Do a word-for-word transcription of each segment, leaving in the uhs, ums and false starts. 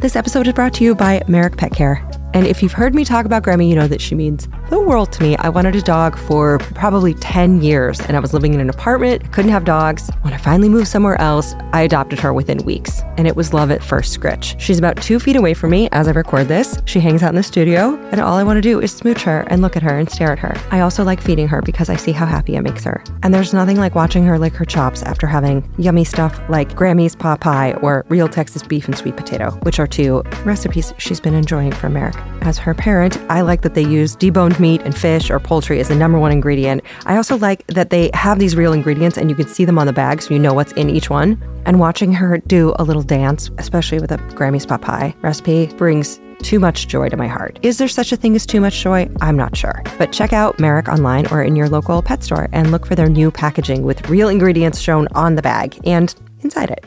This episode is brought to you by Merrick Pet Care. And if you've heard me talk about Grammy, you know that she means the world to me. I wanted a dog for probably ten years, and I was living in an apartment, couldn't have dogs. When I finally moved somewhere else, I adopted her within weeks, and it was love at first scritch. She's about two feet away from me as I record this. She hangs out in the studio, and all I want to do is smooch her and look at her and stare at her. I also like feeding her because I see how happy it makes her. And there's nothing like watching her lick her chops after having yummy stuff like Grammy's paw pie or real Texas beef and sweet potato, which are two recipes she's been enjoying for Merrick. As her parent, I like that they use deboned meat and fish or poultry as the number one ingredient. I also like that they have these real ingredients and you can see them on the bag so you know what's in each one. And watching her do a little dance, especially with a Grammy's pot pie recipe, brings too much joy to my heart. Is there such a thing as too much joy? I'm not sure. But check out Merrick online or in your local pet store and look for their new packaging with real ingredients shown on the bag and inside it.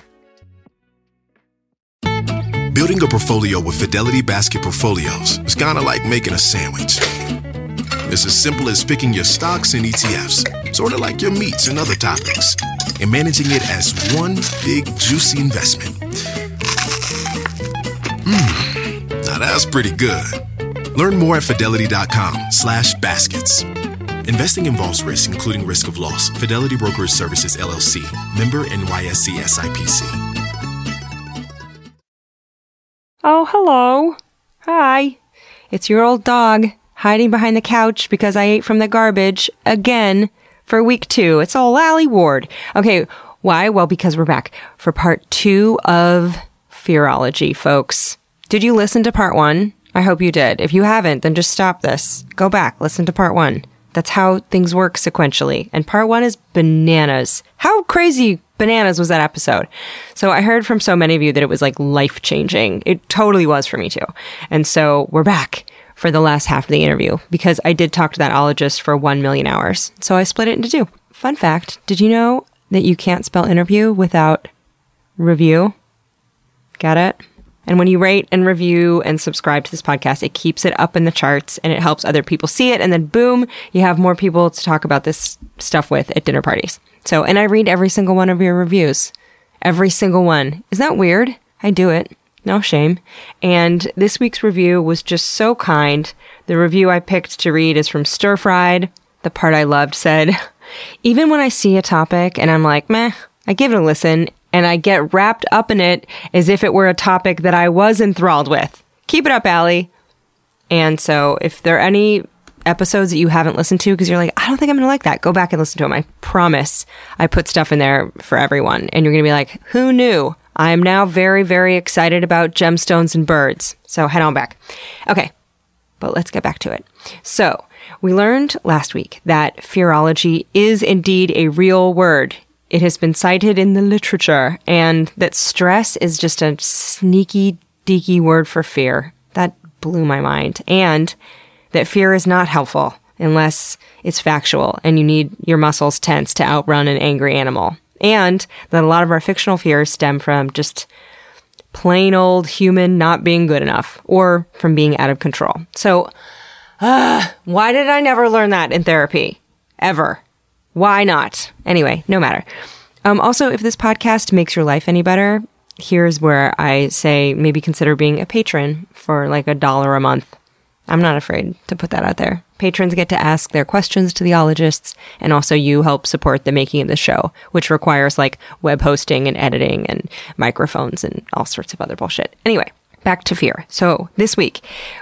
Building a portfolio with Fidelity Basket Portfolios is kind of like making a sandwich. It's as simple as picking your stocks and E T Fs, sort of like your meats and other toppings, and managing it as one big, juicy investment. Mmm, now that's pretty good. Learn more at fidelity.com slash baskets. Investing involves risk, including risk of loss. Fidelity Brokerage Services, L L C. Member N Y S E S I P C. Oh, hello. Hi. It's your old dog hiding behind the couch because I ate from the garbage again for week two. It's all Lally Ward. Okay. Why? Well, because we're back for part two of Fearology, folks. Did you listen to part one? I hope you did. If you haven't, then just stop this. Go back. Listen to part one. That's how things work sequentially. And part one is bananas. How crazy bananas was that episode? So I heard from so many of you that it was like life-changing. It totally was for me too. And so we're back for the last half of the interview because I did talk to that ologist for one million hours. So I split it into two. Fun fact, did you know that you can't spell interview without review? Got it? And when you rate and review and subscribe to this podcast, it keeps it up in the charts and it helps other people see it. And then boom, you have more people to talk about this stuff with at dinner parties. So, and I read every single one of your reviews. Every single one. Isn't that weird? I do it. No shame. And this week's review was just so kind. The review I picked to read is from Stir Fried. The part I loved said, even when I see a topic and I'm like, meh, I give it a listen and I get wrapped up in it as if it were a topic that I was enthralled with. Keep it up, Alie. And so if there are any episodes that you haven't listened to because you're like, I don't think I'm gonna like that, go back and listen to them. I promise I put stuff in there for everyone and you're gonna be like, who knew? I am now very, very excited about gemstones and birds. So head on back. Okay, but let's get back to it. So we learned last week that fearology is indeed a real word. It has been cited in the literature, and that stress is just a sneaky deaky word for fear. That blew my mind. And that fear is not helpful unless it's factual and you need your muscles tense to outrun an angry animal. And that a lot of our fictional fears stem from just plain old human not being good enough or from being out of control. So, uh, why did I never learn that in therapy? Ever. Why not? Anyway, no matter. Um, also, if this podcast makes your life any better, here's where I say maybe consider being a patron for like a dollar a month. I'm not afraid to put that out there. Patrons get to ask their questions to the ologists, and also you help support the making of the show, which requires like web hosting and editing and microphones and all sorts of other bullshit. Anyway, back to fear. So this week,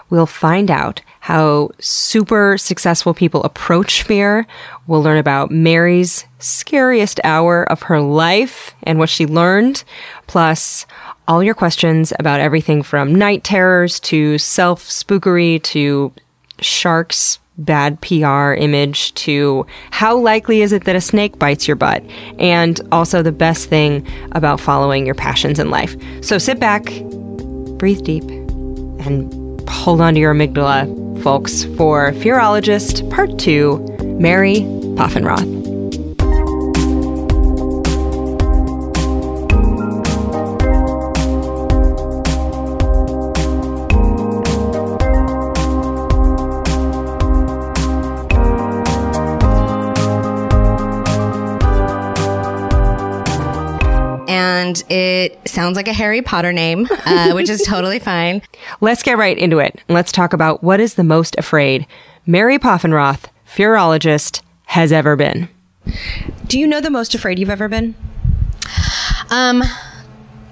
we'll find out how super successful people approach fear. We'll learn about Mary's scariest hour of her life and what she learned, plus all your questions about everything from night terrors to self-spookery to sharks, bad P R image, to how likely is it that a snake bites your butt, and also the best thing about following your passions in life. So sit back, breathe deep, and hold on to your amygdala, folks, for Fearologist Part two, Mary Poffenroth. It sounds like a Harry Potter name, uh, which is totally fine. Let's get right into it. Let's talk about what is the most afraid Mary Poffenroth, fearologist, has ever been. Do you know the most afraid you've ever been? Um...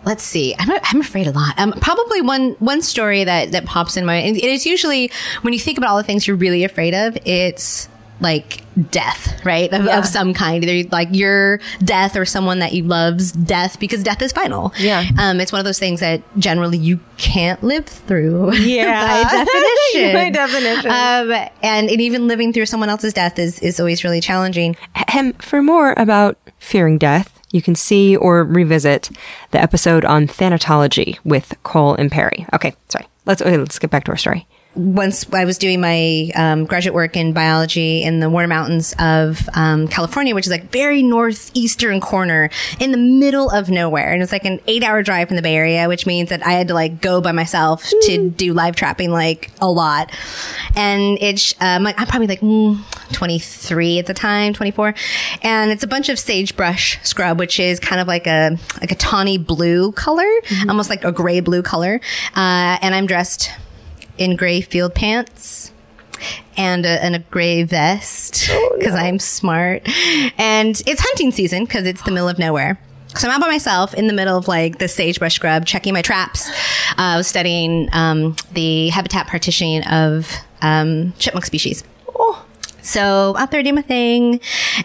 Let's see. I'm, I'm afraid a lot. Um, probably one, one story that, that pops in my, and it's usually when you think about all the things you're really afraid of, it's like death, right? Of, yeah. of some kind, either like your death or someone that you love's death, because death is final. Yeah. Um, it's one of those things that generally you can't live through. Yeah. By definition. By definition. Um, and, and even living through someone else's death is, is always really challenging. And for more about fearing death, you can see or revisit the episode on Thanatology with Cole and Perry. Okay, sorry. Let's okay, let's get back to our story. Once I was doing my um, graduate work in biology in the Warner Mountains of um, California, which is like very northeastern corner in the middle of nowhere. And it's like an eight hour drive from the Bay Area, which means that I had to like go by myself mm. to do live trapping like a lot. And it's, um, like, I'm probably like mm, twenty-three at the time, twenty-four. And it's a bunch of sagebrush scrub, which is kind of like a, like a tawny blue color, mm-hmm. almost like a gray blue color. Uh, and I'm dressed in gray field pants and a, and a gray vest because oh, no. I'm smart. And it's hunting season because it's the middle of nowhere. So I'm out by myself in the middle of like the sagebrush scrub, checking my traps. Uh, I was studying um, the habitat partitioning of um, chipmunk species. Oh. So out there doing my thing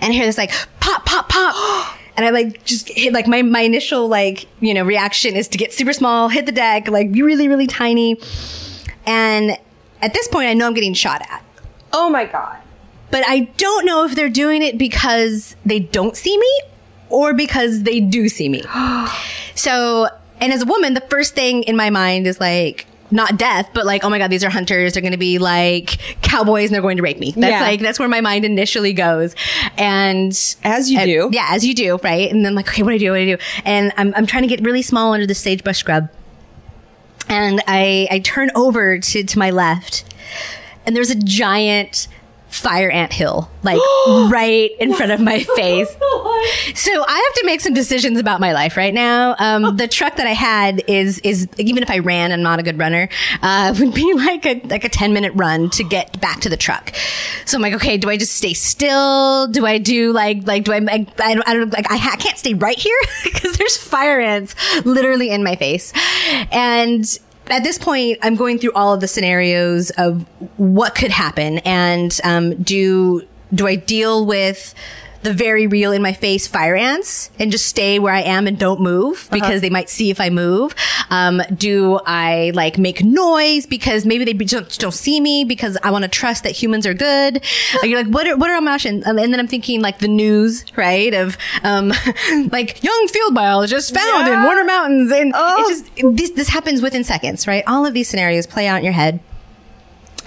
and I hear this like pop, pop, pop. And I like just hit like my, my initial like, you know, reaction is to get super small, hit the deck, like be really, really tiny. And at this point, I know I'm getting shot at. Oh, my God. But I don't know if they're doing it because they don't see me or because they do see me. So, and as a woman, the first thing in my mind is like, not death, but like, oh, my God, these are hunters. They're going to be like cowboys and they're going to rape me. That's yeah. like, that's where my mind initially goes. And as you and, do. Yeah, as you do. Right. And then like, OK, what do I do? What do I do? And I'm, I'm trying to get really small under the sagebrush scrub. And I, I turn over to, to my left, and there's a giant fire ant hill, like right in front of my face. So I have to make some decisions about my life right now. Um, the truck that I had is, is even if I ran, I'm not a good runner, uh, would be like a like a ten minute run to get back to the truck. So I'm like, okay, do I just stay still? Do I do like like do I I, I don't I don't like I, ha- I can't stay right here because there's fire ants literally in my face, and. At this point, I'm going through all of the scenarios of what could happen, and um, do do I deal with the very real in my face fire ants and just stay where I am and don't move because uh-huh. they might see if I move? Um, do I like make noise because maybe they don't, don't see me because I want to trust that humans are good? You're like, what are what are my options? And then I'm thinking like the news, right? Of um, like young field biologist found yeah. in Warner Mountains, and oh. it's just this this happens within seconds, right? All of these scenarios play out in your head.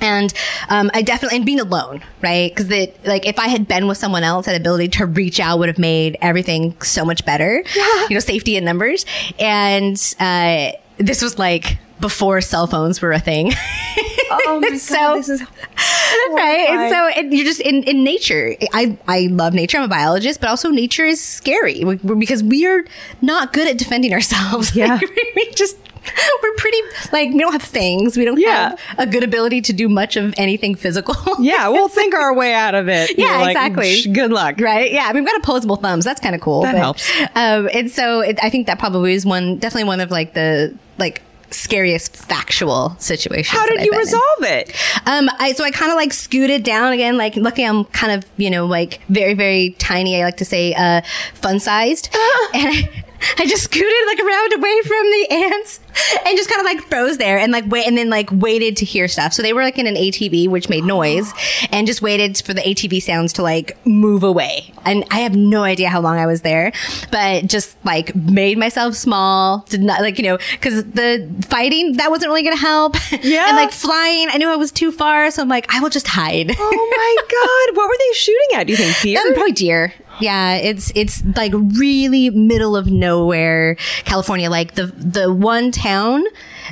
And um, I definitely, and being alone, right? Because like if I had been with someone else, that ability to reach out would have made everything so much better. Yeah. You know, safety in numbers. And uh, this was like before cell phones were a thing. Oh my God, so, this is right. And so and you're just in, in nature. I I love nature. I'm a biologist, but also nature is scary because we are not good at defending ourselves. Yeah, like, we just. We're pretty, like, we don't have fangs. We don't yeah. have a good ability to do much of anything physical. Yeah, we'll think our way out of it. Yeah, like, exactly. Good luck. Right? Yeah, I mean, we've got opposable thumbs. That's kind of cool. That but, helps. Um, and so it, I think that probably is one, definitely one of, like, the, like, scariest factual situations. How did you resolve it? Um, I, so I kind of like scooted down again. Like, luckily I'm kind of, you know, like very, very tiny. I like to say, uh, fun sized. And I, I just scooted like around away from the ants and just kind of like froze there and like wait and then like waited to hear stuff. So they were like in an A T V, which made noise, and just waited for the A T V sounds to like move away. And I have no idea how long I was there, but just like made myself small. Did not like, you know, because the fighting, that wasn't really going to help. Yeah. And like flying, I knew I was too far. So I'm like, I will just hide. Oh my God. What were they shooting at? Do you think deer? Um, probably deer. Yeah, it's it's like really middle of nowhere, California. Like the the one town,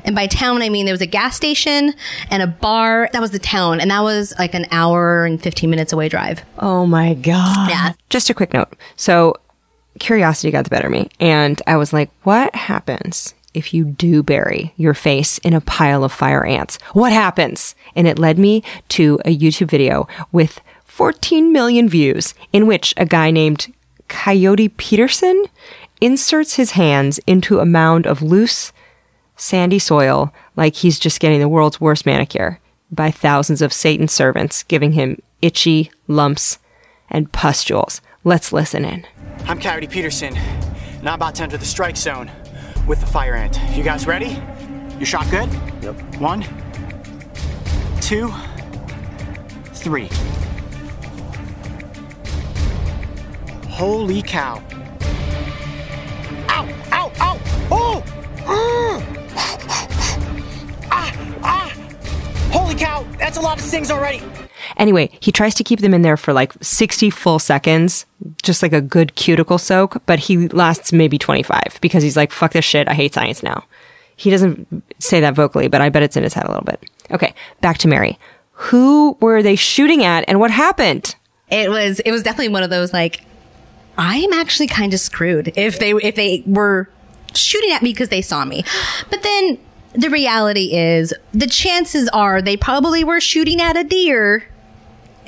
and by town I mean there was a gas station and a bar. That was the town, and that was like an hour and fifteen minutes away drive. Oh my God! Yeah. Just a quick note. So curiosity got the better of me. And I was like, what happens if you do bury your face in a pile of fire ants? What happens? And it led me to a YouTube video with fourteen million views in which a guy named Coyote Peterson inserts his hands into a mound of loose, sandy soil like he's just getting the world's worst manicure by thousands of Satan's servants giving him itchy lumps and pustules. Let's listen in. I'm Coyote Peterson, and I'm about to enter the strike zone with the fire ant. You guys ready? Your shot good? Yep. One, two, three. Holy cow. Ow, ow, ow, oh! Ah, ah! Holy cow, that's a lot of stings already. Anyway, he tries to keep them in there for like sixty full seconds, just like a good cuticle soak, but he lasts maybe twenty-five because he's like, fuck this shit, I hate science now. He doesn't say that vocally, but I bet it's in his head a little bit. Okay, back to Mary. Who were they shooting at and what happened? It was, it was definitely one of those like, I am actually kind of screwed if they if they were shooting at me because they saw me. But then the reality is the chances are they probably were shooting at a deer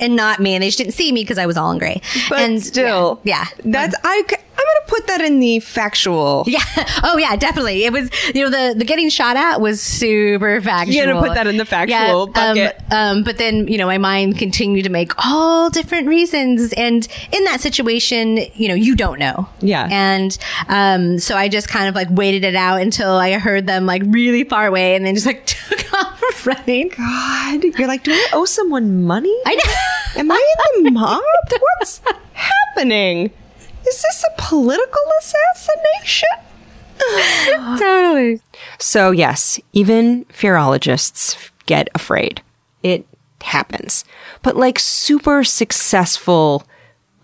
and not me. And they just didn't see me because I was all in gray. But and still. Yeah. yeah. That's I, I'm going to put that in the factual. Yeah. Oh, yeah, definitely. It was, you know, the, the getting shot at was super factual. You're going to put that in the factual yeah, bucket. Um, um, but then, you know, my mind continued to make all different reasons. And in that situation, you know, you don't know. Yeah. And um, so I just kind of like waited it out until I heard them like really far away and then just like took off running. God. You're like, do I owe someone money? I know. Am I in the mob? What's happening? Is this a political assassination? Totally. So yes, even fearologists get afraid. It happens. But like super successful,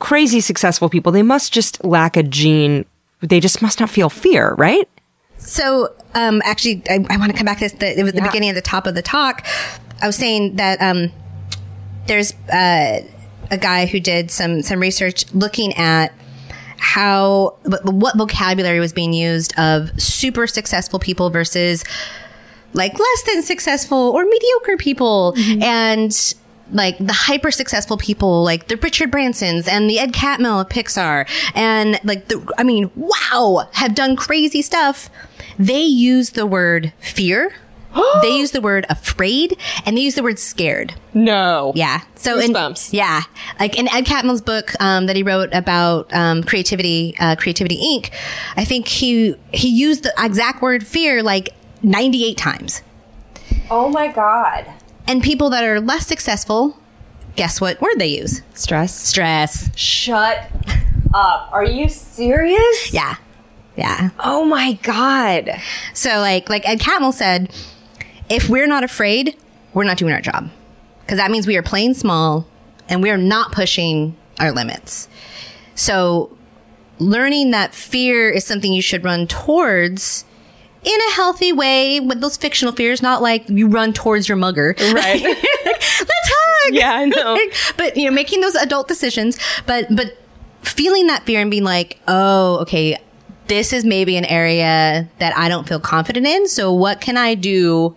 crazy successful people, they must just lack a gene. They just must not feel fear, right? So um, actually, I, I want to come back to this. The, it was yeah. the beginning at the top of the talk. I was saying that... Um, There's uh, a guy who did some, some research looking at how what vocabulary was being used of super successful people versus like less than successful or mediocre people. Mm-hmm. And like the hyper successful people, like the Richard Bransons and the Ed Catmull of Pixar and like, the, I mean, wow, have done crazy stuff. They use the word fear. They use the word afraid and they use the word scared. No. Yeah. So in, yeah. Like in Ed Catmull's book um, that he wrote about um, creativity, uh, Creativity Incorporated, I think he he used the exact word fear like ninety-eight times. Oh, my God. And people that are less successful, guess what word they use? Stress. Stress. Shut up. Are you serious? Yeah. Yeah. Oh, my God. So like like Ed Catmull said, if we're not afraid, we're not doing our job because that means we are playing small and we're not pushing our limits. So learning that fear is something you should run towards in a healthy way with those fictional fears, not like you run towards your mugger. Right. Let's hug. Yeah, I know. But, you know, making those adult decisions, but but feeling that fear and being like, oh, okay, this is maybe an area that I don't feel confident in. So what can I do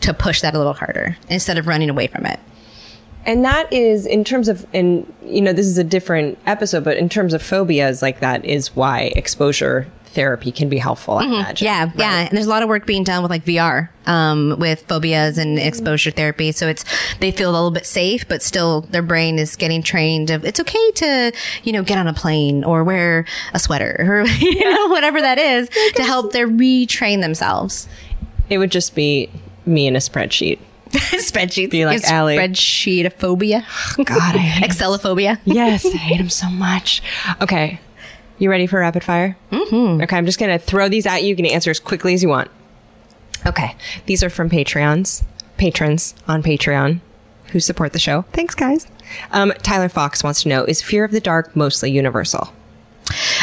to push that a little harder instead of running away from it? And that is in terms of, and you know, this is a different episode, but in terms of phobias, like that is why exposure therapy can be helpful. Mm-hmm. I imagine. Yeah. Right? Yeah. And there's a lot of work being done with like V R, um, with phobias and exposure therapy. So it's, they feel a little bit safe, but still their brain is getting trained of it's okay to, you know, get on a plane or wear a sweater or, you yeah. know, whatever that is to help them retrain themselves. It would just be me in a spreadsheet. Spreadsheets. Be like Alie. Spreadsheetophobia. Oh, God, I hate Excelophobia. Yes, I hate them so much. Okay. You ready for rapid fire? Mm-hmm. Okay, I'm just going to throw these at you. You can answer as quickly as you want. Okay. These are from Patreons, patrons on Patreon who support the show. Thanks, guys. Um, Tyler Fox wants to know, is fear of the dark mostly universal?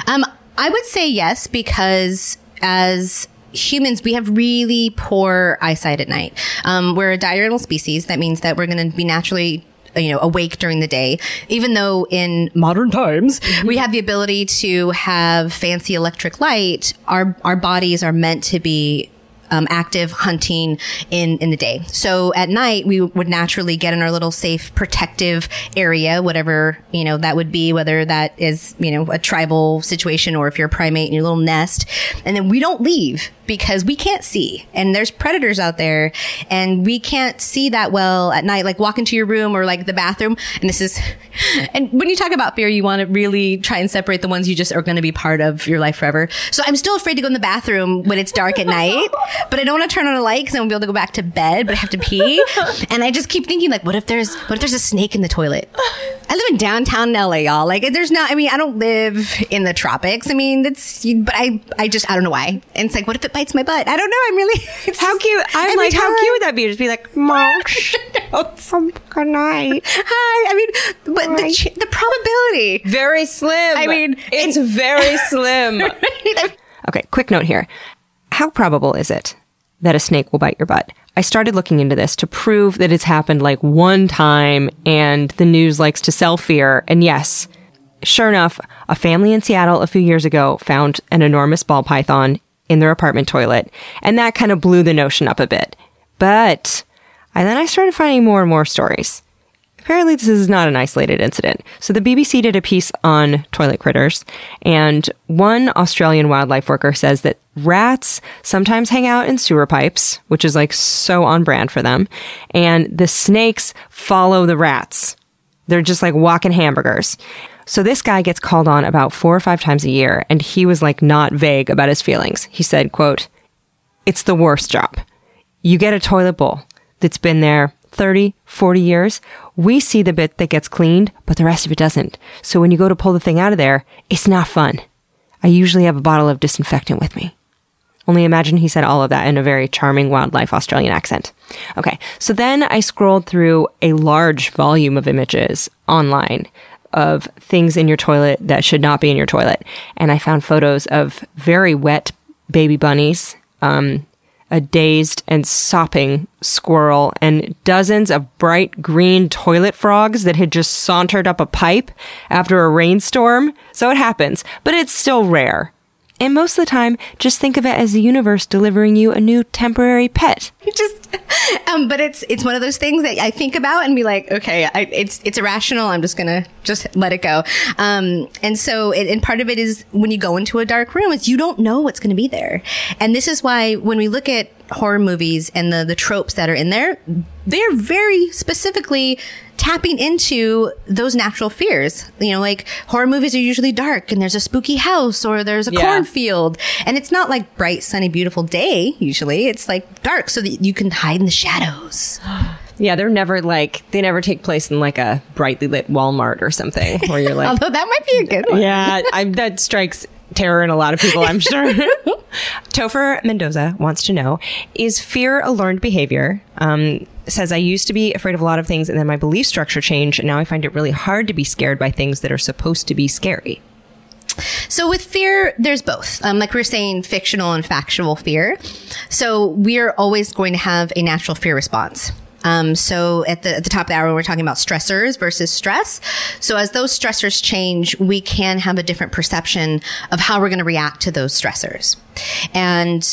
Um, I would say yes, because as humans, we have really poor eyesight at night. Um, we're a diurnal species. That means that we're going to be naturally you know, awake during the day, even though in modern times mm-hmm. we have the ability to have fancy electric light, our, our bodies are meant to be Um, active hunting in, in the day. So at night, we would naturally get in our little safe protective area, whatever, you know, that would be, whether that is, you know, a tribal situation or if you're a primate in your little nest. And then we don't leave because we can't see. And there's predators out there and we can't see that well at night, like walk into your room or like the bathroom. And this is, and when you talk about fear, you want to really try and separate the ones you just are going to be part of your life forever. So I'm still afraid to go in the bathroom when it's dark at night. But I don't want to turn on a light because I won't be able to go back to bed, but I have to pee. And I just keep thinking, like, what if there's what if there's a snake in the toilet? I live in downtown L A, y'all. Like, there's not, I mean, I don't live in the tropics. I mean, that's, but I I just, I don't know why. And it's like, what if it bites my butt? I don't know. I'm really, it's how just, cute. I'm like, time. How cute would that be? Just be like, Marsh, some good night. Hi. I mean, but the, ch- the probability. Very slim. I mean. It's and, very slim. Right? Okay, quick note here. How probable is it that a snake will bite your butt? I started looking into this to prove that it's happened like one time and the news likes to sell fear. And yes, sure enough, a family in Seattle a few years ago found an enormous ball python in their apartment toilet. And that kind of blew the notion up a bit. But and then I started finding more and more stories. Apparently, this is not an isolated incident. So the B B C did a piece on toilet critters, and one Australian wildlife worker says that rats sometimes hang out in sewer pipes, which is like so on brand for them, and the snakes follow the rats. They're just like walking hamburgers. So this guy gets called on about four or five times a year, and he was like not vague about his feelings. He said, quote, "It's the worst job. You get a toilet bowl that's been there thirty, forty years. We see the bit that gets cleaned, but the rest of it doesn't. So when you go to pull the thing out of there, it's not fun. I usually have a bottle of disinfectant with me." Only imagine he said all of that in a very charming wildlife Australian accent. Okay, so then I scrolled through a large volume of images online of things in your toilet that should not be in your toilet. And I found photos of very wet baby bunnies, um, a dazed and sopping squirrel, and dozens of bright green toilet frogs that had just sauntered up a pipe after a rainstorm. So it happens, but it's still rare. And most of the time, just think of it as the universe delivering you a new temporary pet. Just, um, but it's it's one of those things that I think about and be like, okay, I, it's it's irrational. I'm just gonna just let it go. Um, and so, it, and part of it is when you go into a dark room, is you don't know what's going to be there. And this is why when we look at horror movies and the the tropes that are in there, they're very specifically tapping into those natural fears. You know, like horror movies are usually dark and there's a spooky house or there's a yeah. cornfield. And it's not like bright, sunny, beautiful day. Usually it's like dark so that you can hide in the shadows. Yeah, they're never like, they never take place in like a brightly lit Walmart or something where you're like, although that might be a good one. Yeah, I, that strikes terror in a lot of people, I'm sure. Topher Mendoza wants to know, is fear a learned behavior? Um, says, I used to be afraid of a lot of things and then my belief structure changed and now I find it really hard to be scared by things that are supposed to be scary. So with fear, there's both. Um, like we were saying, fictional and factual fear. So we're always going to have a natural fear response. Um, so at the, at the top of the hour, we're talking about stressors versus stress. So as those stressors change, we can have a different perception of how we're going to react to those stressors. And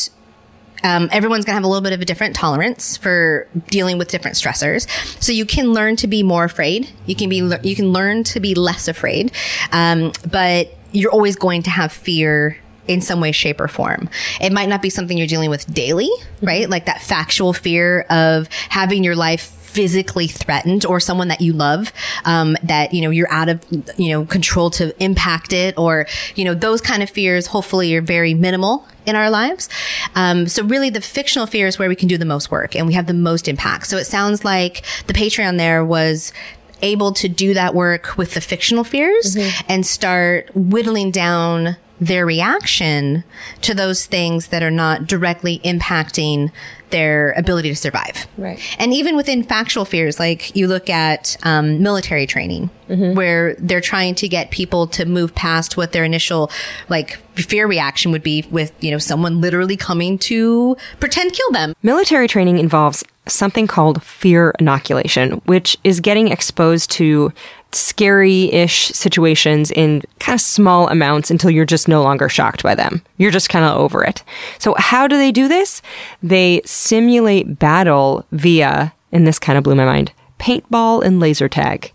Um, everyone's going to have a little bit of a different tolerance for dealing with different stressors. So you can learn to be more afraid. You can be, you can learn to be less afraid. Um, but you're always going to have fear in some way, shape, or form. It might not be something you're dealing with daily, right? Like that factual fear of having your life physically threatened or someone that you love, um, that, you know, you're out of, you know, control to impact it, or, you know, those kind of fears hopefully are very minimal in our lives. Um, so really the fictional fear is where we can do the most work and we have the most impact. So it sounds like the Patreon there was able to do that work with the fictional fears mm-hmm. and start whittling down their reaction to those things that are not directly impacting their ability to survive. Right. And even within factual fears, like you look at um, military training, mm-hmm. where they're trying to get people to move past what their initial like fear reaction would be with, you know, someone literally coming to pretend kill them. Military training involves something called fear inoculation, which is getting exposed to scary-ish situations in kind of small amounts until you're just no longer shocked by them. You're just kind of over it. So how do they do this? They simulate battle via, and this kind of blew my mind, paintball and laser tag,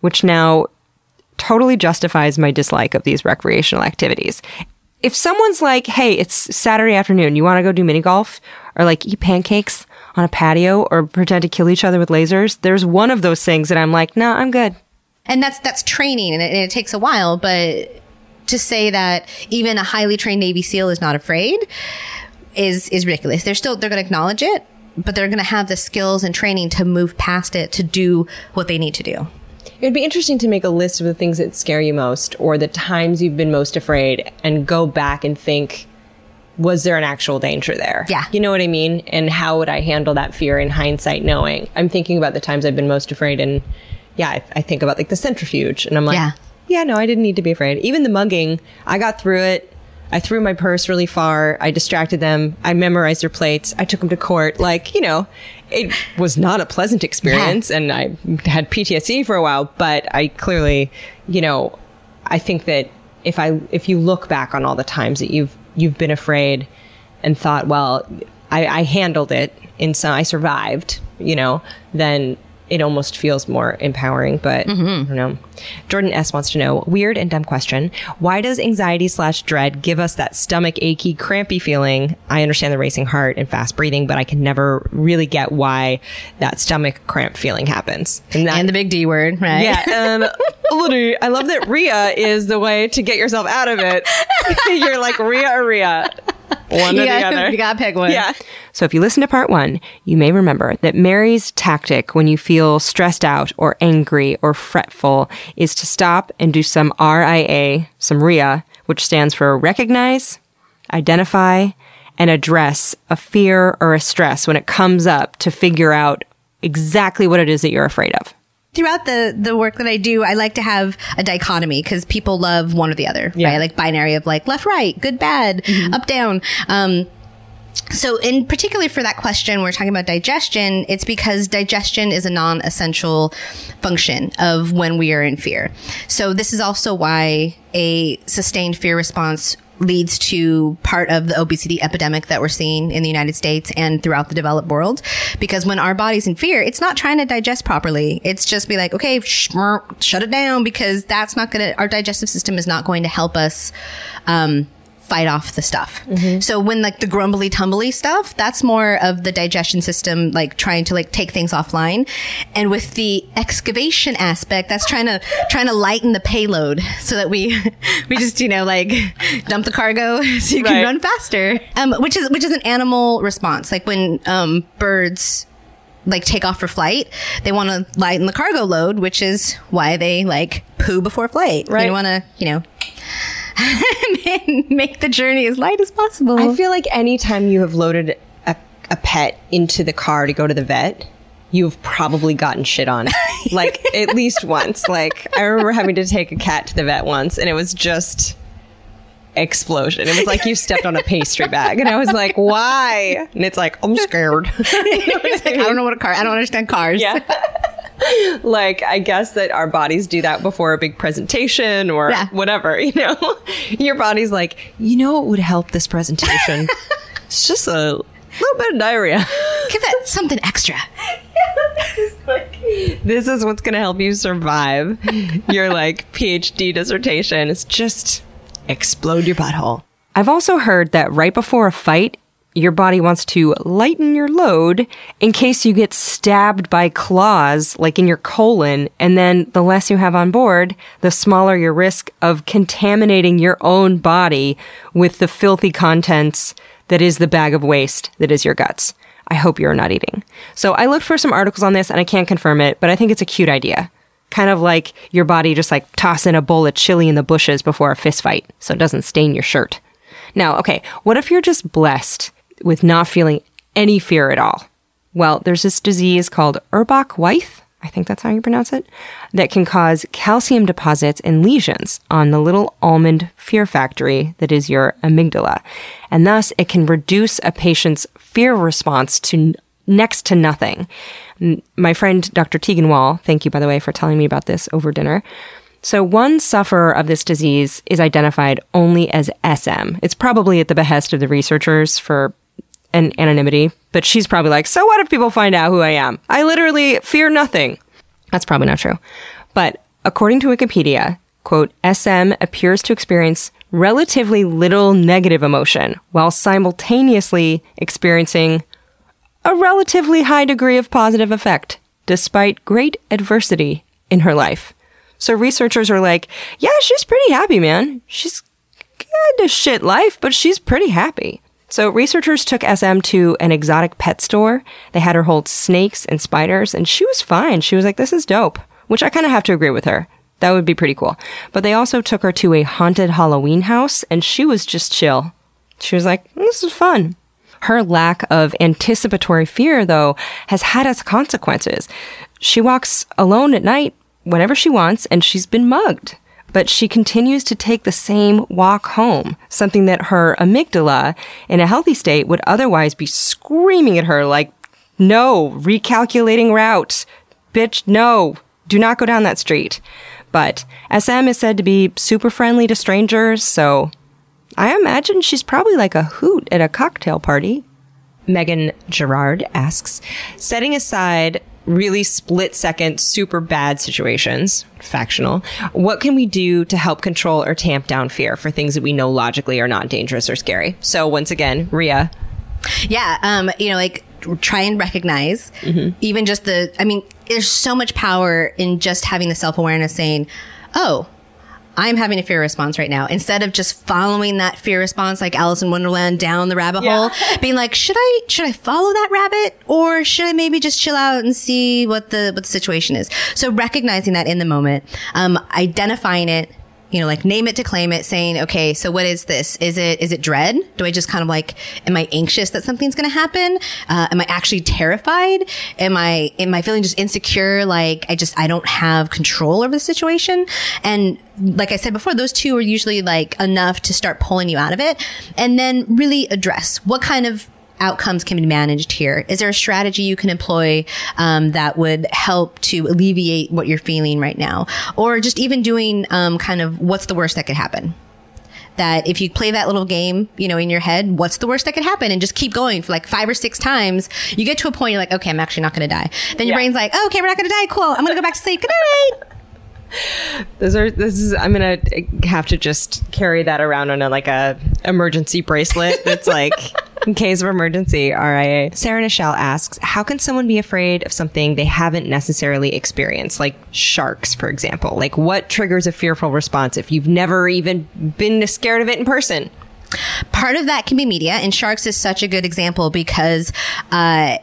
which now totally justifies my dislike of these recreational activities. If someone's like, hey, it's Saturday afternoon, you want to go do mini golf or like eat pancakes on a patio or pretend to kill each other with lasers, there's one of those things that I'm like, no, I'm good. And that's that's training, and it, and it takes a while. But to say that even a highly trained Navy SEAL is not afraid is is ridiculous. They're still they're going to acknowledge it, but they're going to have the skills and training to move past it to do what they need to do. It would be interesting to make a list of the things that scare you most or the times you've been most afraid and go back and think, was there an actual danger there? Yeah. You know what I mean? And how would I handle that fear in hindsight knowing? I'm thinking about the times I've been most afraid, and yeah, I, I think about like the centrifuge and I'm like, yeah. yeah, no, I didn't need to be afraid. Even the mugging, I got through it. I threw my purse really far. I distracted them. I memorized their plates. I took them to court. Like, you know, it was not a pleasant experience. Yeah. And I had P T S D for a while, but I clearly, you know, I think that if I, if you look back on all the times that you've, you've been afraid and thought, well, I, I handled it and so I survived, you know, then it almost feels more empowering, but mm-hmm. I don't know. Jordan S. wants to know, weird and dumb question. Why does anxiety slash dread give us that stomach achy, crampy feeling? I understand the racing heart and fast breathing, but I can never really get why that stomach cramp feeling happens. And, that, and the big D word, right? Yeah. Um, literally, I love that Rhea is the way to get yourself out of it. You're like Rhea or Rhea. One you or gotta, the other. You gotta pick one. Yeah. So if you listen to part one, you may remember that Mary's tactic when you feel stressed out or angry or fretful is to stop and do some R I A, some R I A, which stands for recognize, identify, and address a fear or a stress when it comes up to figure out exactly what it is that you're afraid of. Throughout the, the work that I do, I like to have a dichotomy because people love one or the other, yeah. right? Like binary of like left, right, good, bad, mm-hmm. up, down. Um, so in particular for that question, we're talking about digestion. It's because digestion is a non-essential function of when we are in fear. So this is also why a sustained fear response leads to part of the obesity epidemic that we're seeing in the United States and throughout the developed world. Because when our body's in fear, it's not trying to digest properly. It's just be like, okay, sh- shut it down because that's not going to, our digestive system is not going to help us, um, fight off the stuff. Mm-hmm. So when like the grumbly tumbly stuff, that's more of the digestion system, like trying to like take things offline. And with the excavation aspect, that's trying to, trying to lighten the payload so that we, we just, you know, like dump the cargo so you right. can run faster. Um, which is, which is an animal response. Like when, um, birds like take off for flight, they want to lighten the cargo load, which is why they like poo before flight. Right. They want to, you know, make the journey as light as possible. I feel like anytime you have loaded a, a pet into the car to go to the vet, you've probably gotten shit on. Like, at least once. Like, I remember having to take a cat to the vet once, and it was just explosion. It was like you stepped on a pastry bag. And I was like, why? And it's like, I'm scared. You know like, I don't know what a car, I don't understand cars. Yeah. Like, I guess that our bodies do that before a big presentation or yeah. whatever, you know? Your body's like, you know what would help this presentation? It's just a little bit of diarrhea. Give that something extra. Like, this is what's going to help you survive your, like, P H D dissertation. It's just explode your butthole. I've also heard that right before a fight, your body wants to lighten your load in case you get stabbed by claws, like in your colon. And then the less you have on board, the smaller your risk of contaminating your own body with the filthy contents that is the bag of waste that is your guts. I hope you're not eating. So I looked for some articles on this and I can't confirm it, but I think it's a cute idea. Kind of like your body just like toss in a bowl of chili in the bushes before a fist fight so it doesn't stain your shirt. Now, okay, what if you're just blessed with not feeling any fear at all? Well, there's this disease called Urbach-Wiethe, I think that's how you pronounce it, that can cause calcium deposits and lesions on the little almond fear factory that is your amygdala. And thus, it can reduce a patient's fear response to next to nothing. My friend, Doctor Tegan Wall, thank you, by the way, for telling me about this over dinner. So one sufferer of this disease is identified only as S M. It's probably at the behest of the researchers for an anonymity, but she's probably like, so what if people find out who I am? I literally fear nothing. That's probably not true. But according to Wikipedia, quote, S M appears to experience relatively little negative emotion while simultaneously experiencing a relatively high degree of positive effect despite great adversity in her life. So researchers are like, yeah, she's pretty happy, man. She's got a shit life, but she's pretty happy. So researchers took S M to an exotic pet store. They had her hold snakes and spiders, and she was fine. She was like, this is dope, which I kind of have to agree with her. That would be pretty cool. But they also took her to a haunted Halloween house, and she was just chill. She was like, this is fun. Her lack of anticipatory fear, though, has had its consequences. She walks alone at night whenever she wants, and she's been mugged. But she continues to take the same walk home, something that her amygdala in a healthy state would otherwise be screaming at her like, no, recalculating route. Bitch, no, do not go down that street. But S M is said to be super friendly to strangers, so I imagine she's probably like a hoot at a cocktail party. Megan Gerard asks, setting aside really split-second, super bad situations, factional, what can we do to help control or tamp down fear for things that we know logically are not dangerous or scary? So once again, Rhea. Yeah, um, you know, like, try and recognize, mm-hmm. even just the, I mean, there's so much power in just having the self-awareness saying, oh, I'm having a fear response right now. Instead of just following that fear response like Alice in Wonderland down the rabbit yeah. hole, being like, should I should I follow that rabbit, or should I maybe just chill out and see what the what the situation is? So recognizing that in the moment, um, identifying it, you know, like name it to claim it, saying, okay, so what is this? Is it is it dread? Do I just kind of like, am I anxious that something's going to happen? Uh, am I actually terrified? Am I am I feeling just insecure? Like I just I don't have control over the situation. And like I said before, those two are usually like enough to start pulling you out of it. And then really address what kind of outcomes can be managed here. Is there a strategy you can employ um, that would help to alleviate what you're feeling right now? Or just even doing um, kind of what's the worst that could happen? That if you play that little game, you know, in your head, what's the worst that could happen? And just keep going for like five or six times. You get to a point, you're like, okay, I'm actually not going to die. Then your yeah. brain's like, oh, okay, we're not going to die. Cool. I'm going to go back to sleep. Good night. Those are, this is, I'm going to have to just carry that around on a, like a emergency bracelet. That's like, in case of emergency, R I A. Sarah Nichelle asks, how can someone be afraid of something they haven't necessarily experienced? Like sharks, for example. Like what triggers a fearful response if you've never even been scared of it in person? Part of that can be media. And sharks is such a good example because, uh,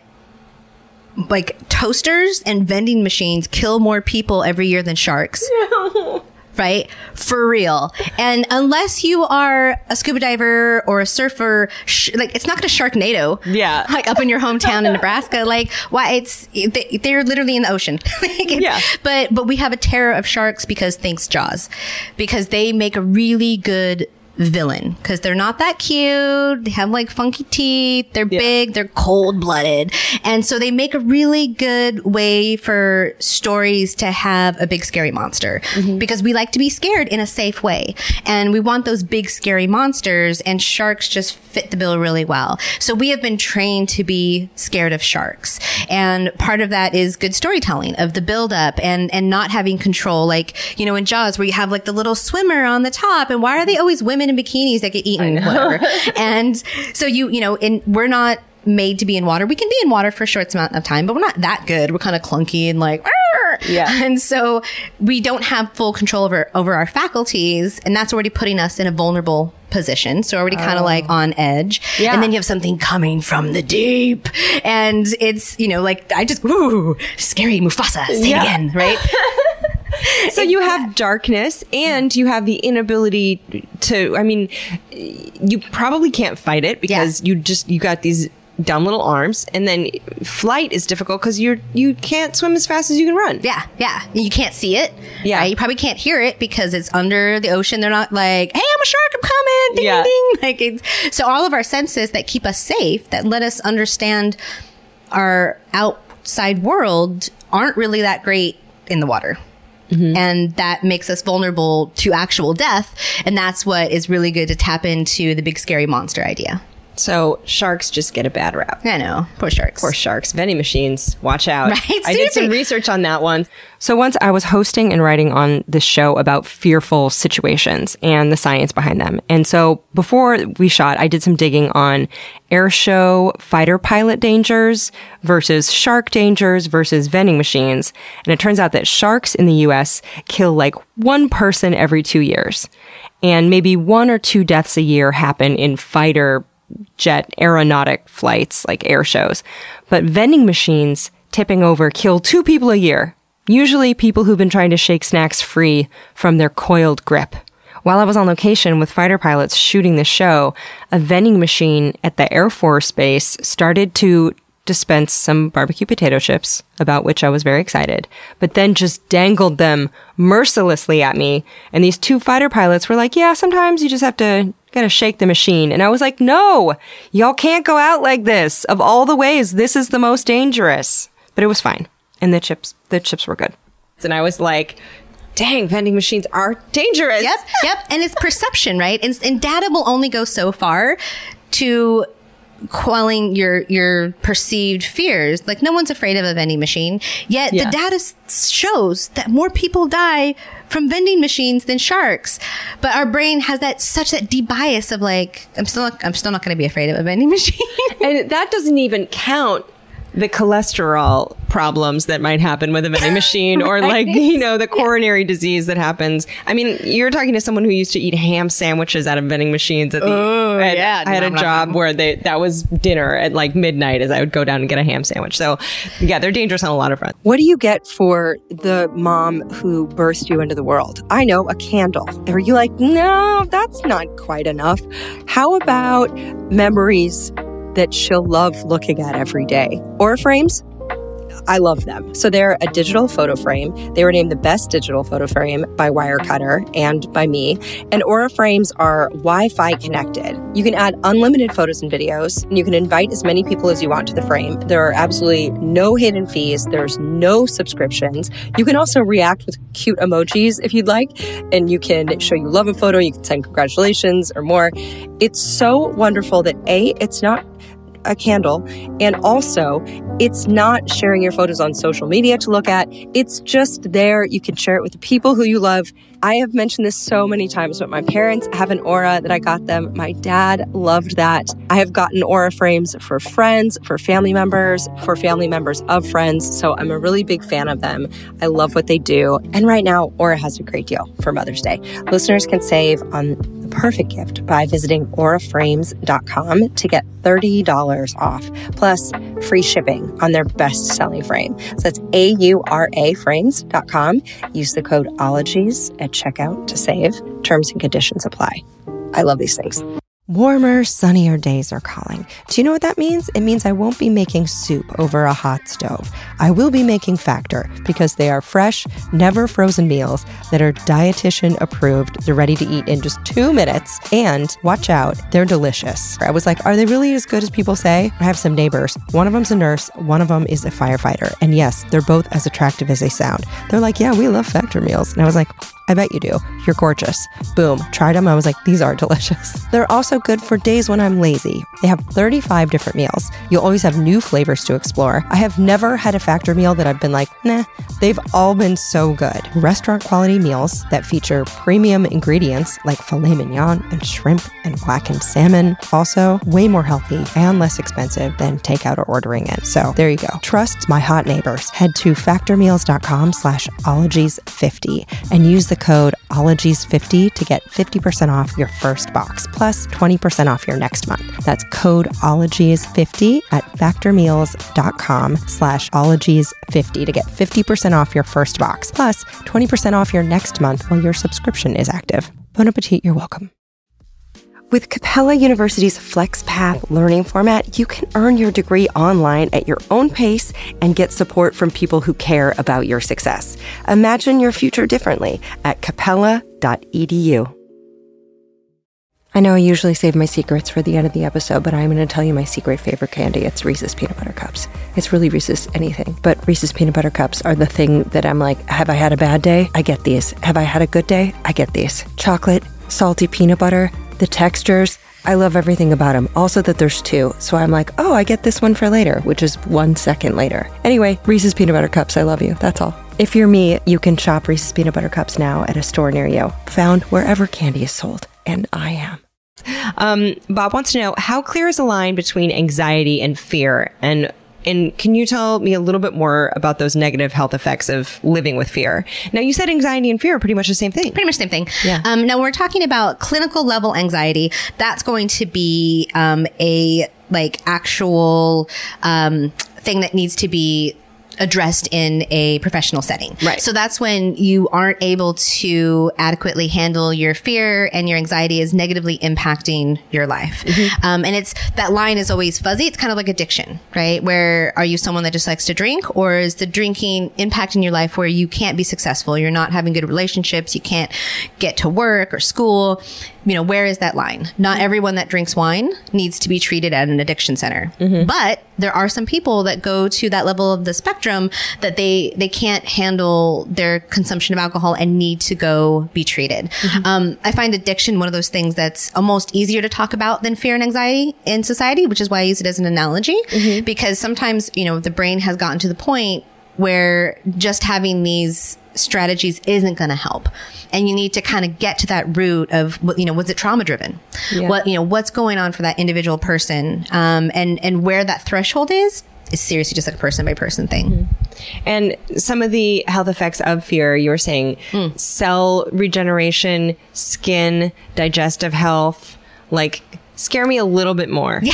like toasters and vending machines kill more people every year than sharks. No. Right? For real. And unless you are a scuba diver or a surfer, sh- like it's not going to Sharknado. Yeah. Like up in your hometown in Nebraska. Like why it's, they, they're literally in the ocean. Like yeah. But, but we have a terror of sharks because thanks Jaws, because they make a really good villain because they're not that cute. They have like funky teeth. They're yeah. big. They're cold blooded. And so they make a really good way for stories to have a big scary monster mm-hmm. because we like to be scared in a safe way. And we want those big scary monsters, and sharks just fit the bill really well. So we have been trained to be scared of sharks. And part of that is good storytelling of the buildup and, and not having control. Like, you know, in Jaws where you have like the little swimmer on the top, and why are they always women in bikinis that get eaten, whatever. And so you, you know, and we're not made to be in water. We can be in water for a short amount of time, but we're not that good. We're kind of clunky and like, Arr! Yeah. And so we don't have full control over, over our faculties. And that's already putting us in a vulnerable position. So already oh. kind of like on edge. Yeah. And then you have something coming from the deep. And it's, you know, like I just, ooh, scary Mufasa, say yeah. it again, right? So you have darkness and you have the inability to, I mean, you probably can't fight it because yeah. you just, you got these dumb little arms, and then flight is difficult because you're, you can't swim as fast as you can run. Yeah. Yeah. You can't see it. Yeah. Right? You probably can't hear it because it's under the ocean. They're not like, hey, I'm a shark. I'm coming. Ding, yeah. ding. Like it's, so all of our senses that keep us safe, that let us understand our outside world aren't really that great in the water. Mm-hmm. And that makes us vulnerable to actual death. And that's what is really good to tap into the big scary monster idea. So sharks just get a bad rap. I know. Poor sharks. Poor sharks. Vending machines. Watch out. Right? I did some research on that one. So once I was hosting and writing on this show about fearful situations and the science behind them. And so before we shot, I did some digging on air show fighter pilot dangers versus shark dangers versus vending machines. And it turns out that sharks in the U S kill like one person every two years. And maybe one or two deaths a year happen in fighter jet aeronautic flights, like air shows. But vending machines tipping over kill two people a year, usually people who've been trying to shake snacks free from their coiled grip. While I was on location with fighter pilots shooting the show, a vending machine at the Air Force Base started to dispense some barbecue potato chips, about which I was very excited, but then just dangled them mercilessly at me. And these two fighter pilots were like, yeah, sometimes you just have to gotta shake the machine. And I was like, no, y'all can't go out like this. Of all the ways, this is the most dangerous. But it was fine. And the chips, the chips were good. And I was like, dang, vending machines are dangerous. Yep, yep. And it's perception, right? And, and data will only go so far to quelling your your perceived fears. Like, no one's afraid of a vending machine. Yet yeah. the data shows that more people die from vending machines than sharks. But our brain has that such that de-bias of like, I'm still not, I'm still not going to be afraid of a vending machine. And that doesn't even count the cholesterol problems that might happen with a vending machine or like, you know, the coronary yeah. disease that happens. I mean, you're talking to someone who used to eat ham sandwiches out of vending machines. At the, Ooh, at, yeah, I had no, a job where they, that was dinner at like midnight as I would go down and get a ham sandwich. So yeah, they're dangerous on a lot of fronts. What do you get for the mom who birthed you into the world? I know, a candle. Are you like, no, that's not quite enough. How about memories that she'll love looking at every day? Aura Frames, I love them. So they're a digital photo frame. They were named the best digital photo frame by Wirecutter and by me. And Aura Frames are Wi-Fi connected. You can add unlimited photos and videos, and you can invite as many people as you want to the frame. There are absolutely no hidden fees. There's no subscriptions. You can also react with cute emojis if you'd like, and you can show you love a photo. You can send congratulations or more. It's so wonderful that A, it's not a candle, and also it's not sharing your photos on social media to look at. It's just there. You can share it with the people who you love. I have mentioned this so many times, but my parents have an Aura that I got them. My dad loved that. I have gotten Aura Frames for friends, for family members, for family members of friends. So I'm a really big fan of them. I love what they do. And right now, Aura has a great deal for Mother's Day. Listeners can save on the perfect gift by visiting aura frames dot com to get thirty dollars off, plus free shipping on their best-selling frame. So that's A U R A frames dot com. Use the code Ologies at checkout to save. Terms and conditions apply. I love these things. Warmer, sunnier days are calling. Do you know what that means? It means I won't be making soup over a hot stove. I will be making Factor, because they are fresh, never frozen meals that are dietitian approved. They're ready to eat in just two minutes. And watch out, they're delicious. I was like, are they really as good as people say? I have some neighbors. One of them's a nurse. One of them is a firefighter. And yes, they're both as attractive as they sound. They're like, yeah, we love Factor meals. And I was like, I bet you do. You're gorgeous. Boom. Tried them. I was like, these are delicious. They're also good for days when I'm lazy. They have thirty-five different meals. You'll always have new flavors to explore. I have never had a Factor meal that I've been like, nah. They've all been so good. Restaurant quality meals that feature premium ingredients like filet mignon and shrimp and blackened salmon. Also, way more healthy and less expensive than takeout or ordering it. So there you go. Trust my hot neighbors. Head to factor meals dot com slash ologies fifty and use the code ologies fifty to get fifty percent off your first box, plus twenty percent off your next month. That's code ologies fifty at factor meals dot com slash ologies fifty to get fifty percent off your first box, plus twenty percent off your next month while your subscription is active. Bon appetit, you're welcome. With Capella University's FlexPath learning format, you can earn your degree online at your own pace and get support from people who care about your success. Imagine your future differently at capella dot e d u. I know I usually save my secrets for the end of the episode, but I'm going to tell you my secret favorite candy. It's Reese's Peanut Butter Cups. It's really Reese's anything, but Reese's Peanut Butter Cups are the thing that I'm like, have I had a bad day? I get these. Have I had a good day? I get these. Chocolate, salty peanut butter, the textures. I love everything about them. Also that there's two. So I'm like, oh, I get this one for later, which is one second later. Anyway, Reese's Peanut Butter Cups. I love you. That's all. If you're me, you can shop Reese's Peanut Butter Cups now at a store near you, found wherever candy is sold. And I am. Um, Bob wants to know, how clear is the line between anxiety and fear? And and can you tell me a little bit more about those negative health effects of living with fear? Now, you said anxiety and fear are pretty much the same thing. Pretty much the same thing. Yeah. Um, now, we're talking about clinical level anxiety. That's going to be um, a like actual um, thing that needs to be addressed in a professional setting. Right. So that's when you aren't able to adequately handle your fear and your anxiety is negatively impacting your life. Mm-hmm. Um, and it's that line is always fuzzy. It's kind of like addiction, right? Where are you someone that just likes to drink, or is the drinking impacting your life where you can't be successful? You're not having good relationships. You can't get to work or school. You know, where is that line? Not everyone that drinks wine needs to be treated at an addiction center. Mm-hmm. But there are some people that go to that level of the spectrum that they, they can't handle their consumption of alcohol and need to go be treated. Mm-hmm. Um, I find addiction one of those things that's almost easier to talk about than fear and anxiety in society, which is why I use it as an analogy. Mm-hmm. Because sometimes, you know, the brain has gotten to the point where just having these strategies isn't going to help. And you need to kind of get to that root of, you know, was it trauma driven? Yeah. What, you know, what's going on for that individual person? Um, and, and where that threshold is, is seriously just like a person by person thing. Mm-hmm. And some of the health effects of fear, you were saying mm. cell regeneration, skin, digestive health, like scare me a little bit more yeah.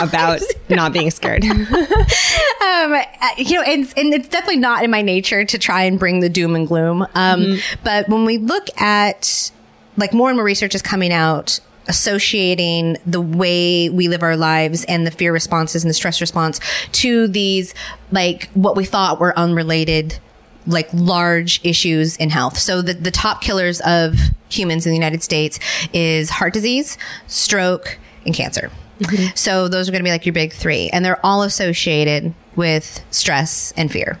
about not being scared. Um, you know, and, and it's definitely not in my nature to try and bring the doom and gloom. Um, mm-hmm. But when we look at, like, more and more research is coming out associating the way we live our lives and the fear responses and the stress response to these, like, what we thought were unrelated, like, large issues in health. So the, the top killers of humans in the United States is heart disease, stroke, and cancer. Mm-hmm. So those are going to be like your big three, and they're all associated with stress and fear.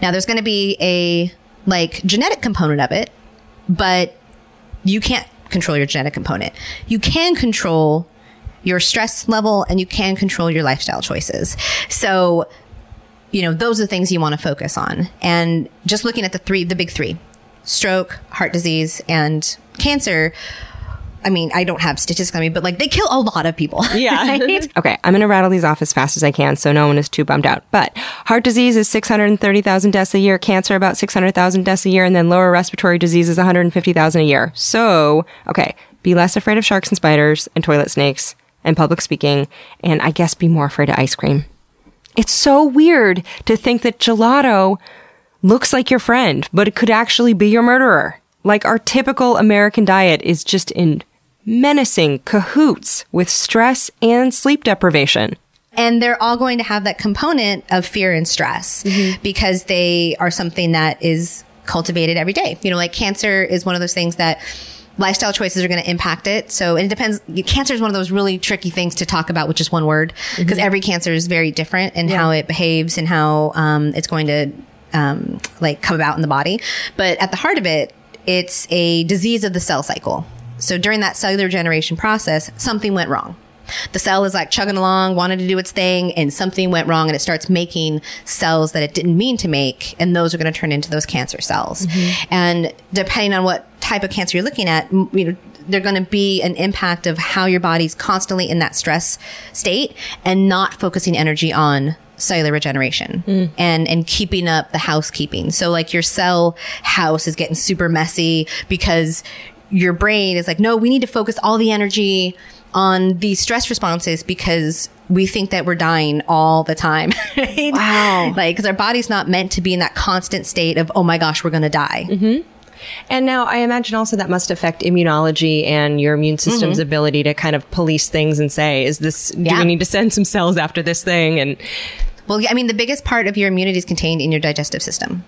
Now, there's going to be a like genetic component of it, but you can't control your genetic component. You can control your stress level and you can control your lifestyle choices. So, you know, those are the things you want to focus on. And just looking at the three, the big three, stroke, heart disease, and cancer, I mean, I don't have statistics on me, but like they kill a lot of people. Yeah. Right? Okay. I'm going to rattle these off as fast as I can so no one is too bummed out. But heart disease is six hundred thirty thousand deaths a year, cancer about six hundred thousand deaths a year, and then lower respiratory disease is one hundred fifty thousand a year. So, okay, be less afraid of sharks and spiders and toilet snakes and public speaking, and I guess be more afraid of ice cream. It's so weird to think that gelato looks like your friend, but it could actually be your murderer. Like, our typical American diet is just in menacing cahoots with stress and sleep deprivation. And they're all going to have that component of fear and stress mm-hmm. because they are something that is cultivated every day. You know, like cancer is one of those things that lifestyle choices are going to impact it. So it depends. Cancer is one of those really tricky things to talk about with just one word, because mm-hmm. every cancer is very different in yeah. how it behaves and how um, it's going to um, like come about in the body. But at the heart of it, it's a disease of the cell cycle. So during that cellular regeneration process, something went wrong. The cell is like chugging along, wanted to do its thing, and something went wrong, and it starts making cells that it didn't mean to make, and those are going to turn into those cancer cells. Mm-hmm. And depending on what type of cancer you're looking at, you know, they're going to be an impact of how your body's constantly in that stress state and not focusing energy on cellular regeneration mm. and and keeping up the housekeeping. So like your cell house is getting super messy because your brain is like, no, we need to focus all the energy on these stress responses because we think that we're dying all the time. Right? Wow. Like, because our body's not meant to be in that constant state of, oh my gosh, we're going to die. Mm-hmm. And now I imagine also that must affect immunology and your immune system's mm-hmm. ability to kind of police things and say, is this, do yeah. we need to send some cells after this thing? And Well, I mean, the biggest part of your immunity is contained in your digestive system.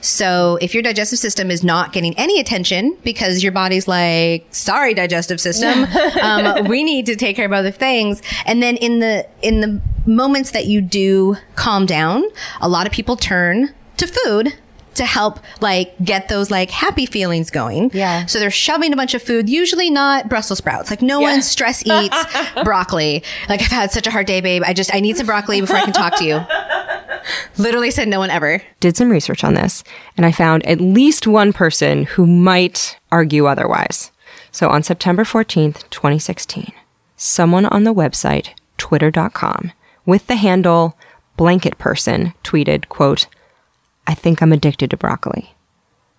So if your digestive system is not getting any attention because your body's like, sorry, digestive system, um, we need to take care of other things. And then in the, in the moments that you do calm down, a lot of people turn to food to help like get those like happy feelings going. Yeah. So they're shoving a bunch of food, usually not Brussels sprouts. Like no yeah. one stress eats broccoli. Like I've had such a hard day, babe. I just, I need some broccoli before I can talk to you. Literally said no one ever. Did some research on this and I found at least one person who might argue otherwise. So on September fourteenth, twenty sixteen, someone on the website, twitter dot com, with the handle blanket person tweeted, quote, I think I'm addicted to broccoli.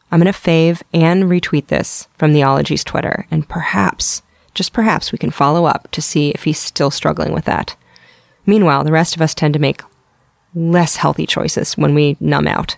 I'm going to fave and retweet this from the Ologies Twitter, and perhaps, just perhaps, we can follow up to see if he's still struggling with that. Meanwhile, the rest of us tend to make less healthy choices when we numb out.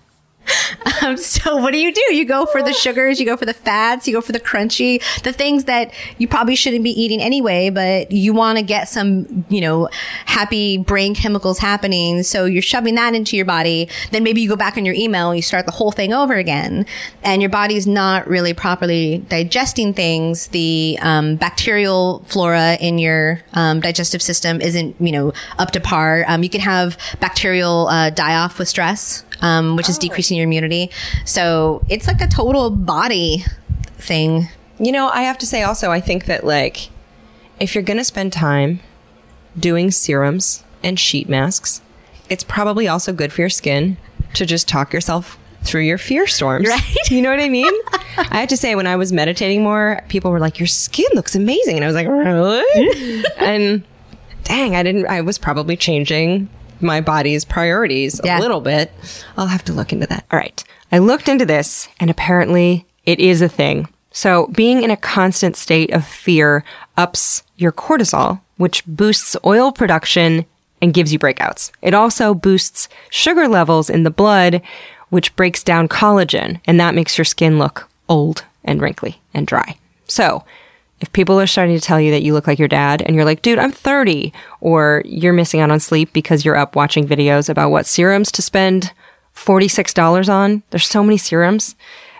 Um, so what do you do? You go for the sugars, you go for the fats, you go for the crunchy, the things that you probably shouldn't be eating anyway, but you want to get some, you know, happy brain chemicals happening. So you're shoving that into your body. Then maybe you go back on your email and you start the whole thing over again. And your body's not really properly digesting things. The um, bacterial flora in your um, digestive system isn't, you know, up to par. Um, you can have bacterial uh, die-off with stress. Um, which is oh. decreasing your immunity. So it's like a total body thing. You know, I have to say also, I think that like, if you're going to spend time doing serums and sheet masks, it's probably also good for your skin to just talk yourself through your fear storms. Right? You know what I mean? I have to say, when I was meditating more, people were like, your skin looks amazing. And I was like, really? And dang, I didn't, I was probably changing my body's priorities yeah. a little bit. I'll have to look into that. All right. I looked into this and apparently it is a thing. So being in a constant state of fear ups your cortisol, which boosts oil production and gives you breakouts. It also boosts sugar levels in the blood, which breaks down collagen, and that makes your skin look old and wrinkly and dry. So if people are starting to tell you that you look like your dad and you're like, dude, I'm thirty, or you're missing out on sleep because you're up watching videos about what serums to spend forty-six dollars on. There's so many serums.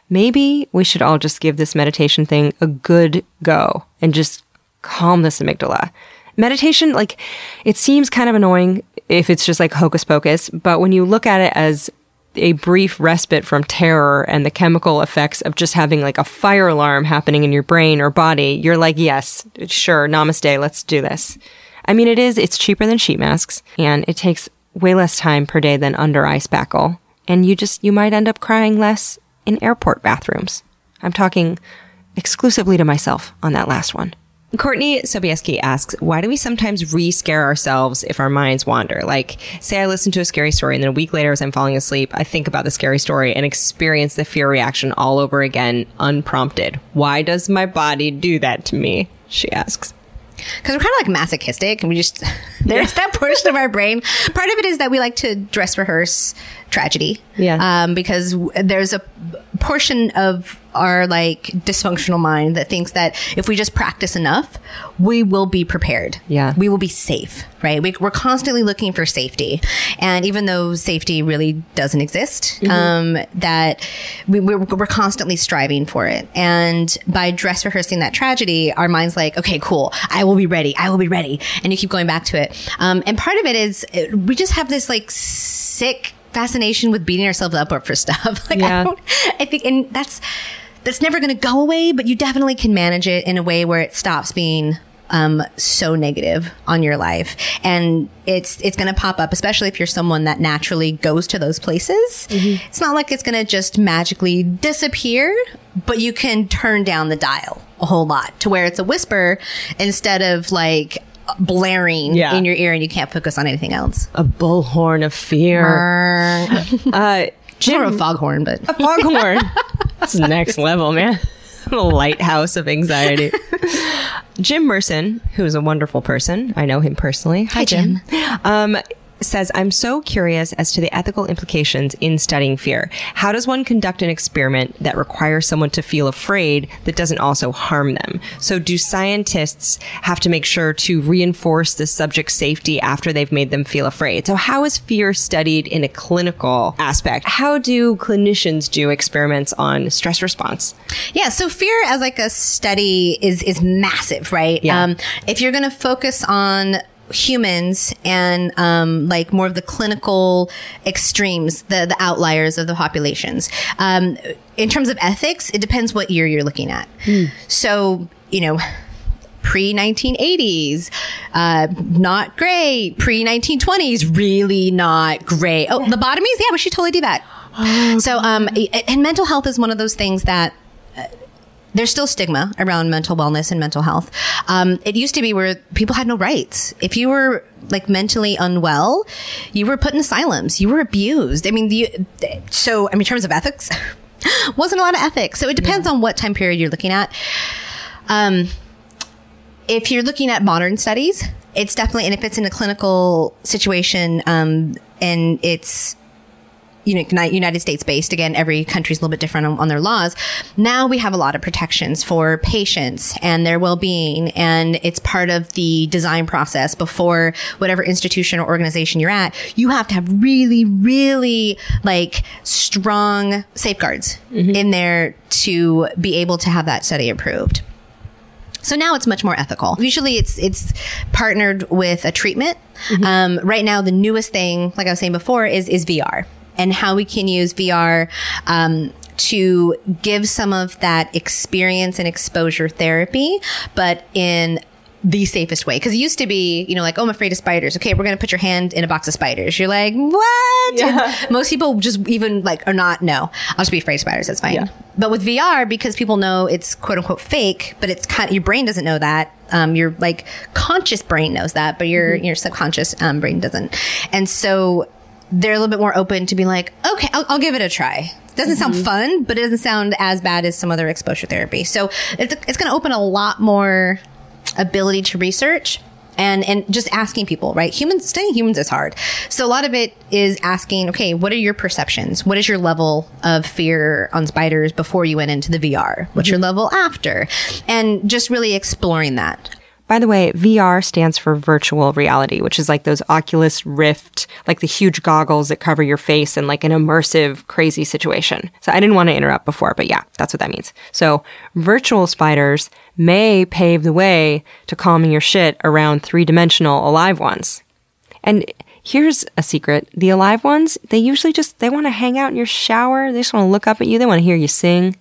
Maybe we should all just give this meditation thing a good go and just calm this amygdala. Meditation, like, it seems kind of annoying if it's just like hocus pocus, but when you look at it as a brief respite from terror and the chemical effects of just having like a fire alarm happening in your brain or body, you're like, yes, sure, namaste, let's do this. I mean, it is, it's cheaper than sheet masks, and it takes way less time per day than under eye spackle. And you just, you might end up crying less in airport bathrooms. I'm talking exclusively to myself on that last one. Courtney Sobieski asks, why do we sometimes re-scare ourselves if our minds wander? Like, say I listen to a scary story and then a week later as I'm falling asleep, I think about the scary story and experience the fear reaction all over again, unprompted. Why does my body do that to me? She asks. Because we're kind of like masochistic, and we just, there's that portion of our brain. Part of it is that we like to dress rehearse tragedy. Yeah. Um, because w- there's a portion of our like dysfunctional mind that thinks that if we just practice enough, we will be prepared. Yeah. We will be safe, right? We, we're constantly looking for safety. And even though safety really doesn't exist, mm-hmm. um, that we, we're, we're constantly striving for it. And by dress rehearsing that tragedy, our mind's like, okay, cool. I will be ready. I will be ready. And you keep going back to it. Um, and part of it is we just have this like sick fascination with beating ourselves up for stuff. Like, yeah. I don't, I think, and that's, that's never going to go away, but you definitely can manage it in a way where it stops being um, so negative on your life. And it's, it's going to pop up, especially if you're someone that naturally goes to those places. Mm-hmm. It's not like it's going to just magically disappear, but you can turn down the dial a whole lot to where it's a whisper instead of like blaring yeah. in your ear and you can't focus on anything else. A bullhorn of fear. uh, Jim, or a foghorn, but a foghorn. That's next level, man. The lighthouse of anxiety. Jim Merson, who is a wonderful person. I know him personally. Hi, Hi Jim. Jim. Um, says, I'm so curious as to the ethical implications in studying fear. How does one conduct an experiment that requires someone to feel afraid that doesn't also harm them? So do scientists have to make sure to reinforce the subject's safety after they've made them feel afraid? So how is fear studied in a clinical aspect? How do clinicians do experiments on stress response? Yeah, so fear as like a study is, is massive, right? Yeah. Um, if you're going to focus on humans and um like more of the clinical extremes, the the outliers of the populations. Um in terms of ethics, it depends what year you're looking at. Mm. So, you know, pre nineteen eighties, uh, not great. Pre nineteen twenties, really not great. Oh, lobotomies? Yeah, we should totally do that. Oh, so, um and mental health is one of those things that there's still stigma around mental wellness and mental health. Um, it used to be where people had no rights. If you were like mentally unwell, you were put in asylums. You were abused. I mean, the, so I mean, in terms of ethics, wasn't a lot of ethics. So it depends yeah. on what time period you're looking at. Um, if you're looking at modern studies, it's definitely, and if it's in a clinical situation, um, and it's, you know, United States based. Again, every country's a little bit different on, on their laws. Now we have a lot of protections for patients and their well-being, and it's part of the design process before whatever institution or organization you're at. You have to have really, really like strong safeguards mm-hmm. in there to be able to have that study approved. So now it's much more ethical. Usually it's it's partnered with a treatment. Mm-hmm. Um, right now, the newest thing, like I was saying before, is is V R. And how we can use V R um, to give some of that experience and exposure therapy, but in the safest way. Because it used to be, you know, like, oh, I'm afraid of spiders. Okay, we're going to put your hand in a box of spiders. You're like, what? Yeah. And most people just even like are not, no, I'll just be afraid of spiders. That's fine. Yeah. But with V R, because people know it's quote unquote fake, but it's kind of, your brain doesn't know that. Um, your like conscious brain knows that, but your, mm-hmm. your subconscious um, brain doesn't. And so they're a little bit more open to be like, okay, I'll, I'll give it a try. It doesn't mm-hmm. sound fun, but it doesn't sound as bad as some other exposure therapy. So it's, it's going to open a lot more ability to research and, and just asking people, right? Humans, studying humans is hard. So a lot of it is asking, okay, what are your perceptions? What is your level of fear on spiders before you went into the V R? What's mm-hmm. your level after? And just really exploring that. By the way, V R stands for virtual reality, which is like those Oculus Rift, like the huge goggles that cover your face and like an immersive, crazy situation. So I didn't want to interrupt before, but yeah, that's what that means. So virtual spiders may pave the way to calming your shit around three-dimensional alive ones. And here's a secret. The alive ones, they usually just, they want to hang out in your shower. They just want to look up at you. They want to hear you sing.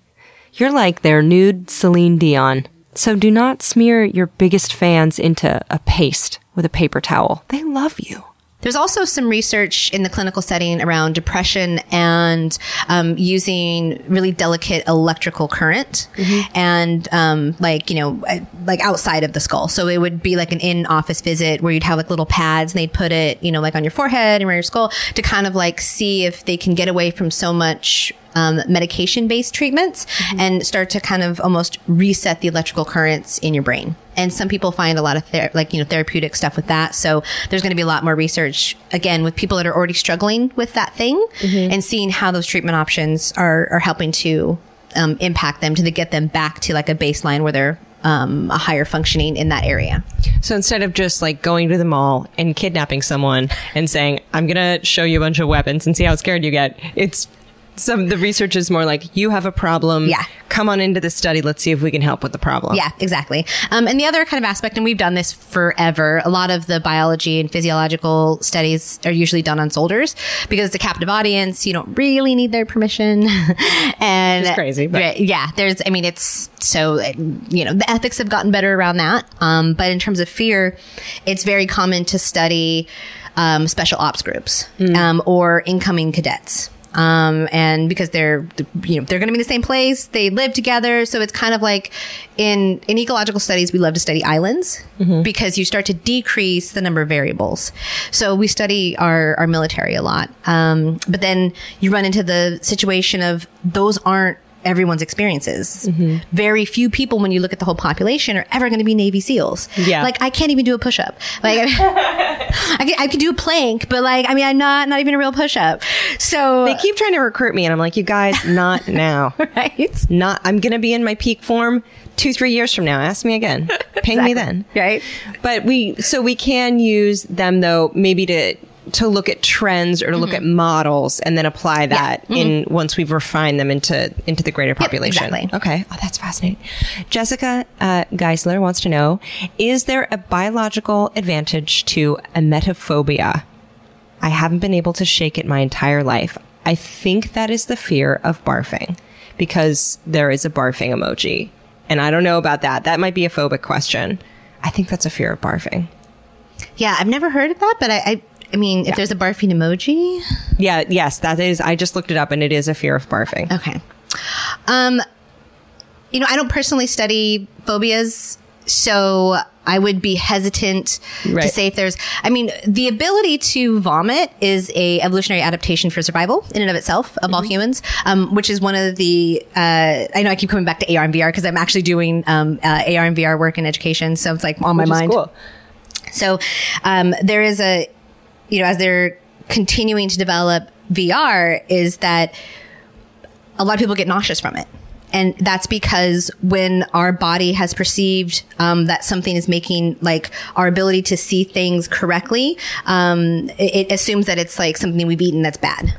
You're like their nude Celine Dion. So do not smear your biggest fans into a paste with a paper towel. They love you. There's also some research in the clinical setting around depression and um, using really delicate electrical current mm-hmm. and um, like, you know, like outside of the skull. So it would be like an in-office visit where you'd have like little pads and they'd put it, you know, like on your forehead and around your skull to kind of like see if they can get away from so much um, medication-based treatments mm-hmm. and start to kind of almost reset the electrical currents in your brain. And some people find a lot of ther- like, you know, therapeutic stuff with that. So there's going to be a lot more research, again, with people that are already struggling with that thing mm-hmm. and seeing how those treatment options are, are helping to um, impact them to the, get them back to like a baseline where they're um, a higher functioning in that area. So instead of just like going to the mall and kidnapping someone and saying, I'm going to show you a bunch of weapons and see how scared you get, it's some of the research is more like, you have a problem. Yeah. Come on into the study. Let's see if we can help with the problem. Yeah, exactly. Um, and the other kind of aspect, and we've done this forever, a lot of the biology and physiological studies are usually done on soldiers because it's a captive audience. You don't really need their permission. And it's crazy. But. Yeah, there's, I mean, it's so, you know, the ethics have gotten better around that. Um, but in terms of fear, it's very common to study um, special ops groups mm. um, or incoming cadets. Um, and because they're, you know, they're going to be in the same place. They live together. So it's kind of like in, in ecological studies, we love to study islands mm-hmm. because you start to decrease the number of variables. So we study our, our military a lot. Um, but then you run into the situation of those aren't everyone's experiences. Mm-hmm. Very few people, when you look at the whole population, are ever going to be Navy SEALs. Yeah. Like, I can't even do a push-up. Like, I, mean, I, can, I can do a plank, but like, I mean, I'm not, not even a real push-up. So they keep trying to recruit me and I'm like, you guys, not now. Right? Not, I'm going to be in my peak form two, three years from now. Ask me again. Ping exactly. me then. Right. But we, so we can use them though, maybe to, to look at trends or to mm-hmm. look at models and then apply that yeah. mm-hmm. in once we've refined them into into the greater population. Yep, exactly. Okay. Oh, that's fascinating. Jessica uh, Geisler wants to know, is there a biological advantage to emetophobia? I haven't been able to shake it my entire life. I think that is the fear of barfing because there is a barfing emoji. And I don't know about that. That might be a phobic question. I think that's a fear of barfing. Yeah. I've never heard of that, but I... I I mean, yeah. if there's a barfing emoji. Yeah. Yes, that is. I just looked it up and it is a fear of barfing. Okay. Um, you know, I don't personally study phobias, so I would be hesitant right. to say if there's, I mean, the ability to vomit is a evolutionary adaptation for survival in and of itself of mm-hmm. all humans, um, which is one of the, uh, I know I keep coming back to A R and V R because I'm actually doing um, uh, A R and V R work in education. So it's like on my which mind. Is cool. So um, there is a, you know, as they're continuing to develop V R, is that a lot of people get nauseous from it. And that's because when our body has perceived um, that something is making, like, our ability to see things correctly, um, it, it assumes that it's, like, something we've eaten that's bad.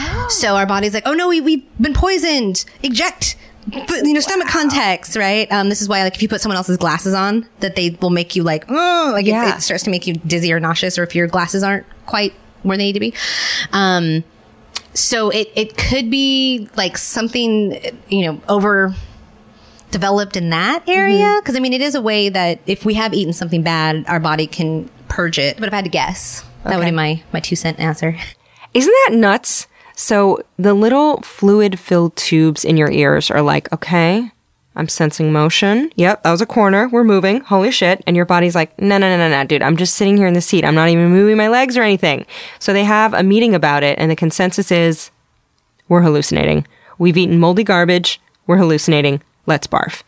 Oh. So our body's like, oh, no, we, we've been poisoned. Eject. But, you know, stomach wow. context, right? Um, this is why, like, if you put someone else's glasses on, that they will make you like, oh, like yeah. it, it starts to make you dizzy or nauseous, or if your glasses aren't quite where they need to be. Um, so it, it could be like something, you know, overdeveloped in that area. Because, mm-hmm. I mean, it is a way that if we have eaten something bad, our body can purge it. But if I had to guess, okay. that would be my, my two cent answer. Isn't that nuts? So the little fluid-filled tubes in your ears are like, okay, I'm sensing motion. Yep, that was a corner. We're moving. Holy shit. And your body's like, no, no, no, no, no, dude. I'm just sitting here in the seat. I'm not even moving my legs or anything. So they have a meeting about it, and the consensus is, we're hallucinating. We've eaten moldy garbage. We're hallucinating. Let's barf.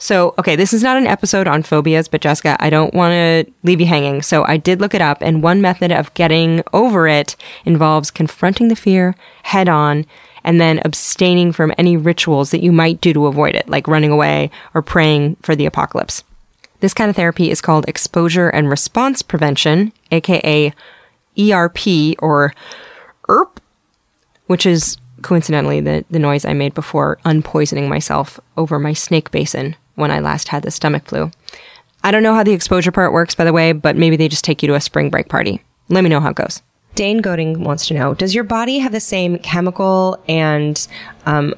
So, okay, this is not an episode on phobias, but Jessica, I don't want to leave you hanging. So I did look it up, and one method of getting over it involves confronting the fear head on and then abstaining from any rituals that you might do to avoid it, like running away or praying for the apocalypse. This kind of therapy is called exposure and response prevention, aka E R P or E R P, which is coincidentally the, the noise I made before unpoisoning myself over my snake basin when I last had the stomach flu. I don't know how the exposure part works, by the way, but maybe they just take you to a spring break party. Let me know how it goes. Dane Goding wants to know, does your body have the same chemical and um,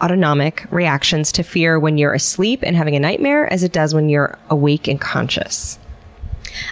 autonomic reactions to fear when you're asleep and having a nightmare as it does when you're awake and conscious?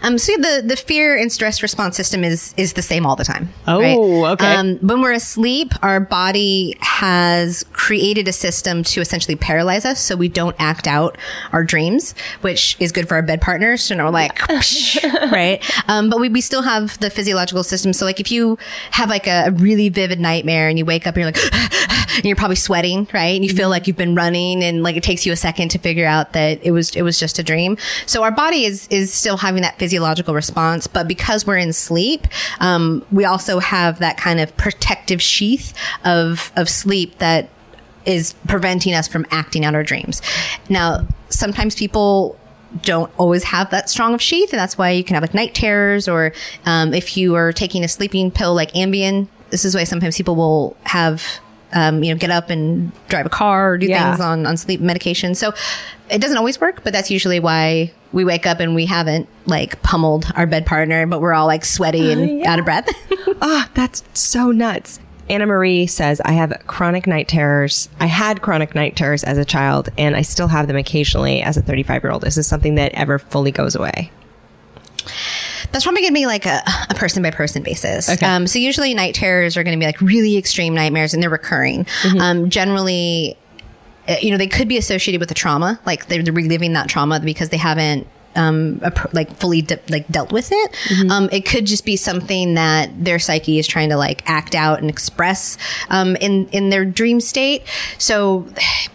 Um, so the, the fear and stress response system is, is the same all the time. Oh, right? Okay. Um, when we're asleep, our body has created a system to essentially paralyze us so we don't act out our dreams, which is good for our bed partners. So we're like, right? Um, but we, we still have the physiological system. So like if you have like a, a really vivid nightmare and you wake up and you're like, and you're probably sweating, right? And you feel like you've been running and like it takes you a second to figure out that it was, it was just a dream. So our body is, is still having that physiological response, but because we're in sleep, um, we also have that kind of protective sheath of of sleep that is preventing us from acting out our dreams. Now, sometimes people don't always have that strong of sheath, and that's why you can have like night terrors, or um, if you are taking a sleeping pill like Ambien, this is why sometimes people will have um, you know, get up and drive a car or do yeah. things on on sleep medication. So it doesn't always work, but that's usually why we wake up and we haven't like pummeled our bed partner, but we're all like sweaty and uh, yeah. out of breath. Oh, that's so nuts. Anna Marie says, I have chronic night terrors. I had chronic night terrors as a child and I still have them occasionally as a thirty-five year old. Is this something that ever fully goes away? That's probably going to be like a, a person by person basis. Okay. Um, so usually night terrors are going to be like really extreme nightmares and they're recurring. Mm-hmm. Um, generally, you know, they could be associated with a trauma, like they're reliving that trauma because they haven't um, like fully de- like dealt with it. Mm-hmm. Um, it could just be something that their psyche is trying to like act out and express um, in in their dream state. So,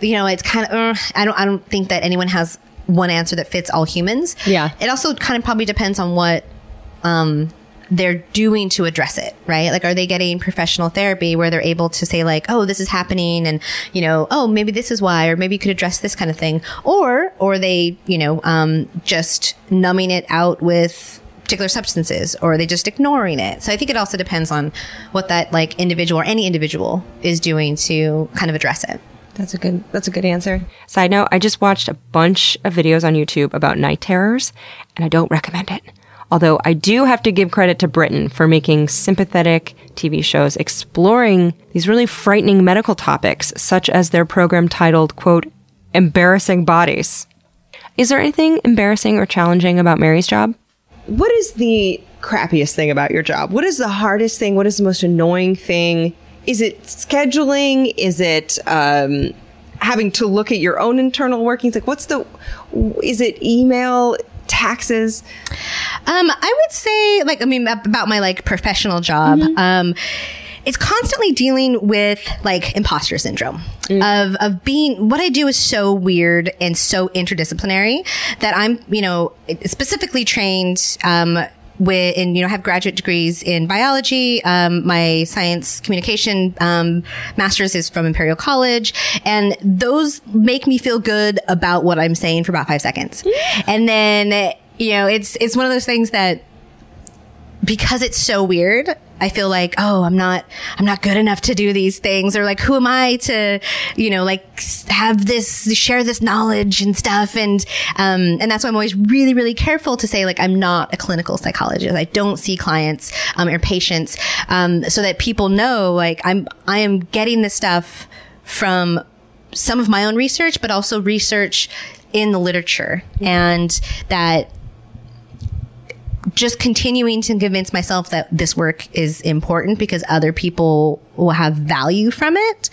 you know, it's kind of uh, I don't I don't think that anyone has one answer that fits all humans. Yeah. It also kind of probably depends on what um, they're doing to address it, right? Like, are they getting professional therapy where they're able to say like, oh, this is happening, and, you know, oh, maybe this is why, or maybe you could address this kind of thing. Or, or they, you know, um, just numbing it out with particular substances, or are they just ignoring it? So I think it also depends on what that like individual or any individual is doing to kind of address it. That's a good, that's a good answer. Side note, I just watched a bunch of videos on YouTube about night terrors, and I don't recommend it. Although I do have to give credit to Britain for making sympathetic T V shows exploring these really frightening medical topics, such as their program titled, quote, Embarrassing Bodies. Is there anything embarrassing or challenging about Mary's job? What is the crappiest thing about your job? What is the hardest thing? What is the most annoying thing? Is it scheduling? Is it um, having to look at your own internal workings? Like, what's the, is it email? Taxes? Um, I would say, like, I mean, about my, like, professional job, mm-hmm. um, it's constantly dealing with, like, imposter syndrome. Mm. Of of being, what I do is so weird and so interdisciplinary that I'm, you know, specifically trained um with, and, you know, have graduate degrees in biology. Um, my science communication um, master's is from Imperial College. And those make me feel good about what I'm saying for about five seconds. And then, you know, it's it's one of those things that, because it's so weird, I feel like, oh, I'm not, I'm not good enough to do these things, or like, who am I to, you know, like have this, share this knowledge and stuff. And, um, and that's why I'm always really, really careful to say, like, I'm not a clinical psychologist. I don't see clients, um, or patients, um, so that people know, like, I'm, I am getting this stuff from some of my own research, but also research in the literature. Mm-hmm. And that, just continuing to convince myself that this work is important because other people will have value from it.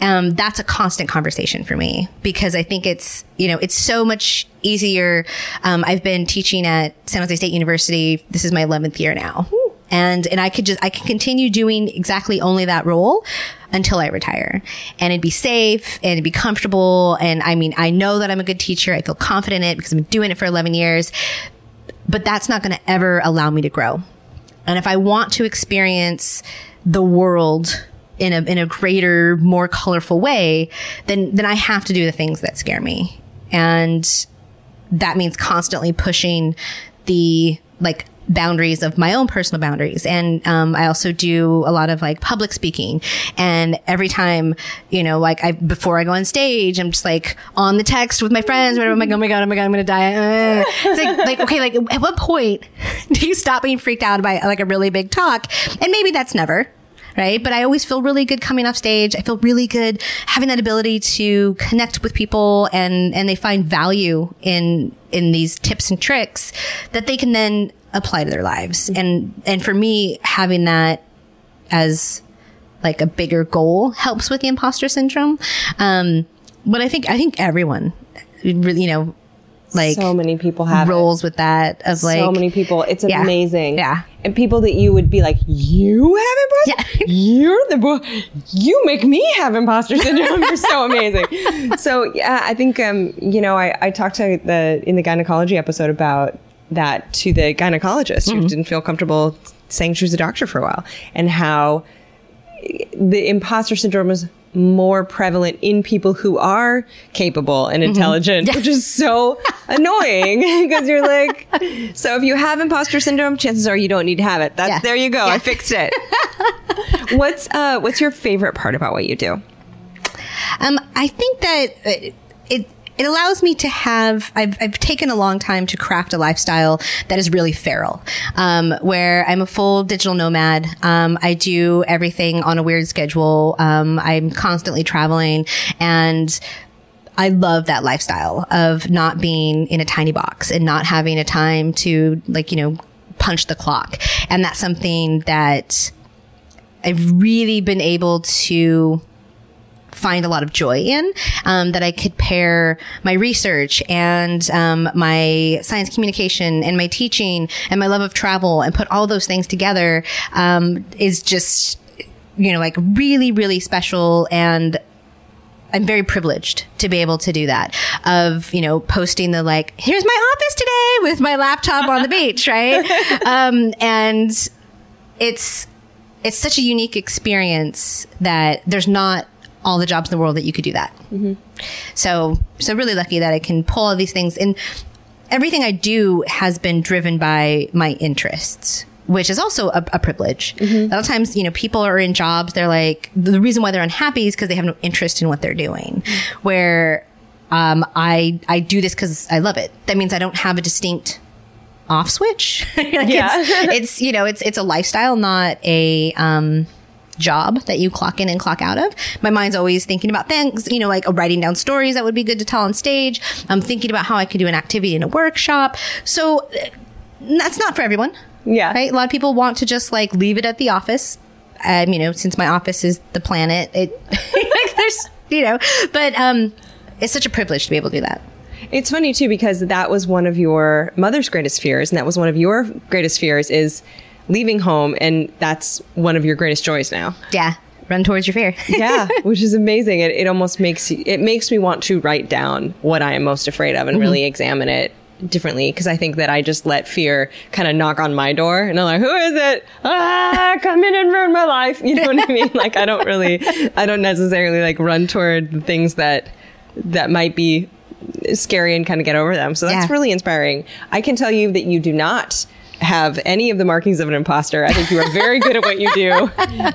Um, that's a constant conversation for me, because I think it's, you know, it's so much easier. Um, I've been teaching at San Jose State University. This is my eleventh year now. Ooh. And, and I could just, I can continue doing exactly only that role until I retire, and it'd be safe and it'd be comfortable. And I mean, I know that I'm a good teacher. I feel confident in it because I've been doing it for eleven years. But that's not going to ever allow me to grow. And if I want to experience the world in a in a greater, more colorful way, then then I have to do the things that scare me. And that means constantly pushing the like boundaries of my own personal boundaries. And um, I also do a lot of like public speaking. And every time, you know, like I before I go on stage, I'm just like on the text with my friends. Whatever, I'm like, oh my god, oh my god, I'm gonna die. Uh. It's like, like okay, like at what point do you stop being freaked out by like a really big talk? And maybe that's never. Right. But I always feel really good coming off stage. I feel really good having that ability to connect with people, and, and they find value in, in these tips and tricks that they can then apply to their lives. And, and for me, having that as like a bigger goal helps with the imposter syndrome. Um, but I think, I think everyone really, you know, like so many people have roles it. With that of like so many people. It's yeah, amazing. Yeah. And people that you would be like, you have imposter? Yeah. You're the boy. You make me have imposter syndrome. You're so amazing. So yeah, I think, um, you know, I, I talked to the, in the gynecology episode about that to the gynecologist mm-hmm. who didn't feel comfortable saying she was a doctor for a while, and how the imposter syndrome is more prevalent in people who are capable and intelligent, mm-hmm. which is so annoying, because you're like, so if you have imposter syndrome, chances are you don't need to have it. That's yeah. There you go. Yeah. I fixed it. What's uh, what's your favorite part about what you do? Um, I think that it, it It allows me to have, I've, I've taken a long time to craft a lifestyle that is really feral, um, where I'm a full digital nomad. Um, I do everything on a weird schedule. Um, I'm constantly traveling, and I love that lifestyle of not being in a tiny box and not having a time to, like, you know, punch the clock. And that's something that I've really been able to find a lot of joy in, um, that I could pair my research and um, my science communication and my teaching and my love of travel and put all those things together um, is just, you know, like really, really special. And I'm very privileged to be able to do that, of, you know, posting the, like, here's my office today with my laptop on the beach, right? Um, and it's, it's such a unique experience that there's not all the jobs in the world that you could do that. Mm-hmm. So, so really lucky that I can pull all these things. And everything I do has been driven by my interests, which is also a, a privilege. Mm-hmm. A lot of times, you know, people are in jobs, they're like, the reason why they're unhappy is because they have no interest in what they're doing. Mm-hmm. Where um, I, I do this because I love it. That means I don't have a distinct off switch. Like yeah. it's, it's, you know, it's, it's a lifestyle, not a um, job that you clock in and clock out of. My mind's always thinking about things, you know, like writing down stories that would be good to tell on stage. I'm thinking about how I could do an activity in a workshop. So that's not for everyone. Yeah. Right? A lot of people want to just like leave it at the office. Um, you know, since my office is the planet, it, like, there's, you know, but um, it's such a privilege to be able to do that. It's funny too, because that was one of your mother's greatest fears. And that was one of your greatest fears, is leaving home. And that's one of your greatest joys now. Yeah. Run towards your fear. Yeah. Which is amazing. It, it almost makes, it makes me want to write down what I am most afraid of and mm-hmm. really examine it differently, because I think that I just let fear kind of knock on my door and I'm like, who is it? Ah, come in and ruin my life. You know what I mean? Like, I don't really, I don't necessarily like run toward the things that, that might be scary and kind of get over them. So that's yeah. really inspiring. I can tell you that you do not have any of the markings of an imposter. I think you are very good at what you do.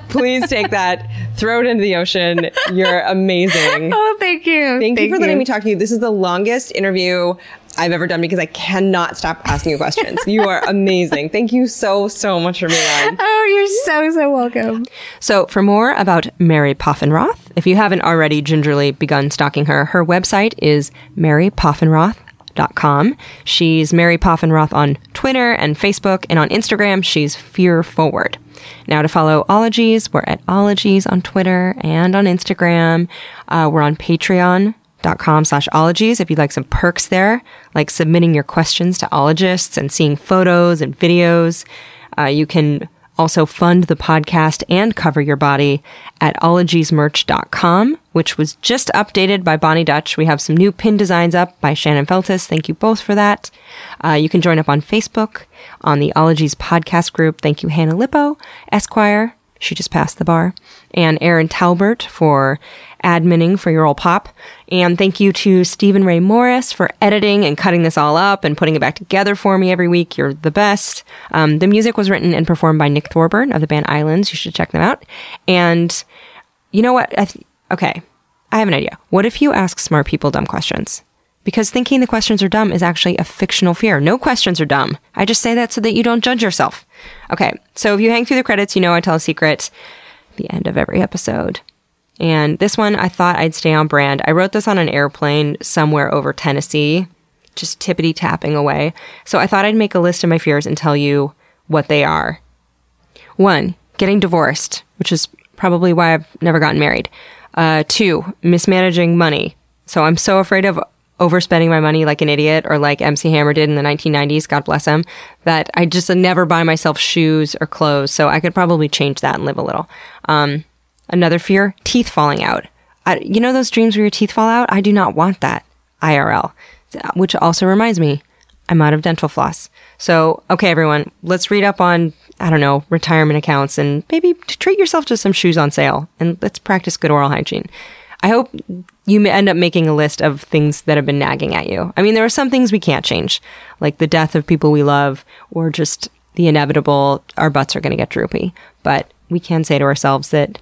Please take that, throw it into the ocean. You're amazing. Oh, thank you. Thank, thank you for letting you. me talk to you. This is the longest interview I've ever done because I cannot stop asking you questions. You are amazing. Thank you so, so much for being on. Oh, you're so, so welcome. So for more about Mary Poffenroth, if you haven't already gingerly begun stalking her, her website is mary poffenroth dot com. She's Mary Poffenroth on Twitter and Facebook, and on Instagram, she's Fear Forward. Now, to follow Ologies, we're at Ologies on Twitter and on Instagram. Uh, we're on Patreon. dot com slash ologies if you'd like some perks there, like submitting your questions to ologists and seeing photos and videos. Uh, you can also fund the podcast and cover your body at ologies merch dot com, which was just updated by Bonnie Dutch. We have some new pin designs up by Shannon Feltis. Thank you both for that. Uh, you can join up on Facebook on the Ologies podcast group. Thank you, Hannah Lippo, Esquire. She just passed the bar. And Aaron Talbert for adminning for your old pop. And thank you to Stephen Ray Morris for editing and cutting this all up and putting it back together for me every week. You're the best. Um, the music was written and performed by Nick Thorburn of the band Islands. You should check them out. And you know what? I th- okay, I have an idea. What if you ask smart people dumb questions? Because thinking the questions are dumb is actually a fictional fear. No questions are dumb. I just say that so that you don't judge yourself. Okay, so if you hang through the credits, you know I tell a secret at the end of every episode. And this one, I thought I'd stay on brand. I wrote this on an airplane somewhere over Tennessee, just tippity-tapping away. So I thought I'd make a list of my fears and tell you what they are. One, getting divorced, which is probably why I've never gotten married. Uh, two, mismanaging money. So I'm so afraid of overspending my money like an idiot, or like M C Hammer did in the nineteen nineties, God bless him, that I just never buy myself shoes or clothes. So I could probably change that and live a little. Um, another fear, teeth falling out. I, you know those dreams where your teeth fall out? I do not want that, I R L. Which also reminds me, I'm out of dental floss. So, okay, everyone, let's read up on, I don't know, retirement accounts, and maybe treat yourself to some shoes on sale, and let's practice good oral hygiene. I hope you end up making a list of things that have been nagging at you. I mean, there are some things we can't change, like the death of people we love, or just the inevitable, our butts are going to get droopy. But we can say to ourselves that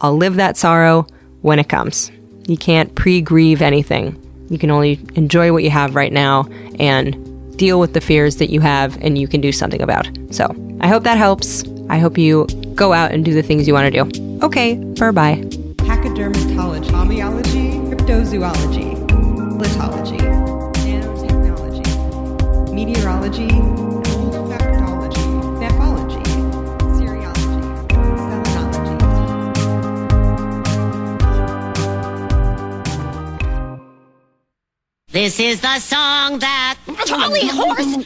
I'll live that sorrow when it comes. You can't pre-grieve anything. You can only enjoy what you have right now and deal with the fears that you have and you can do something about. So I hope that helps. I hope you go out and do the things you want to do. Okay, bye-bye. Pachydermatology, homeology, cryptozoology, lithology, nanotechnology, meteorology, old factology, nephology, seriology, selenology. This is the song that... Holy horse!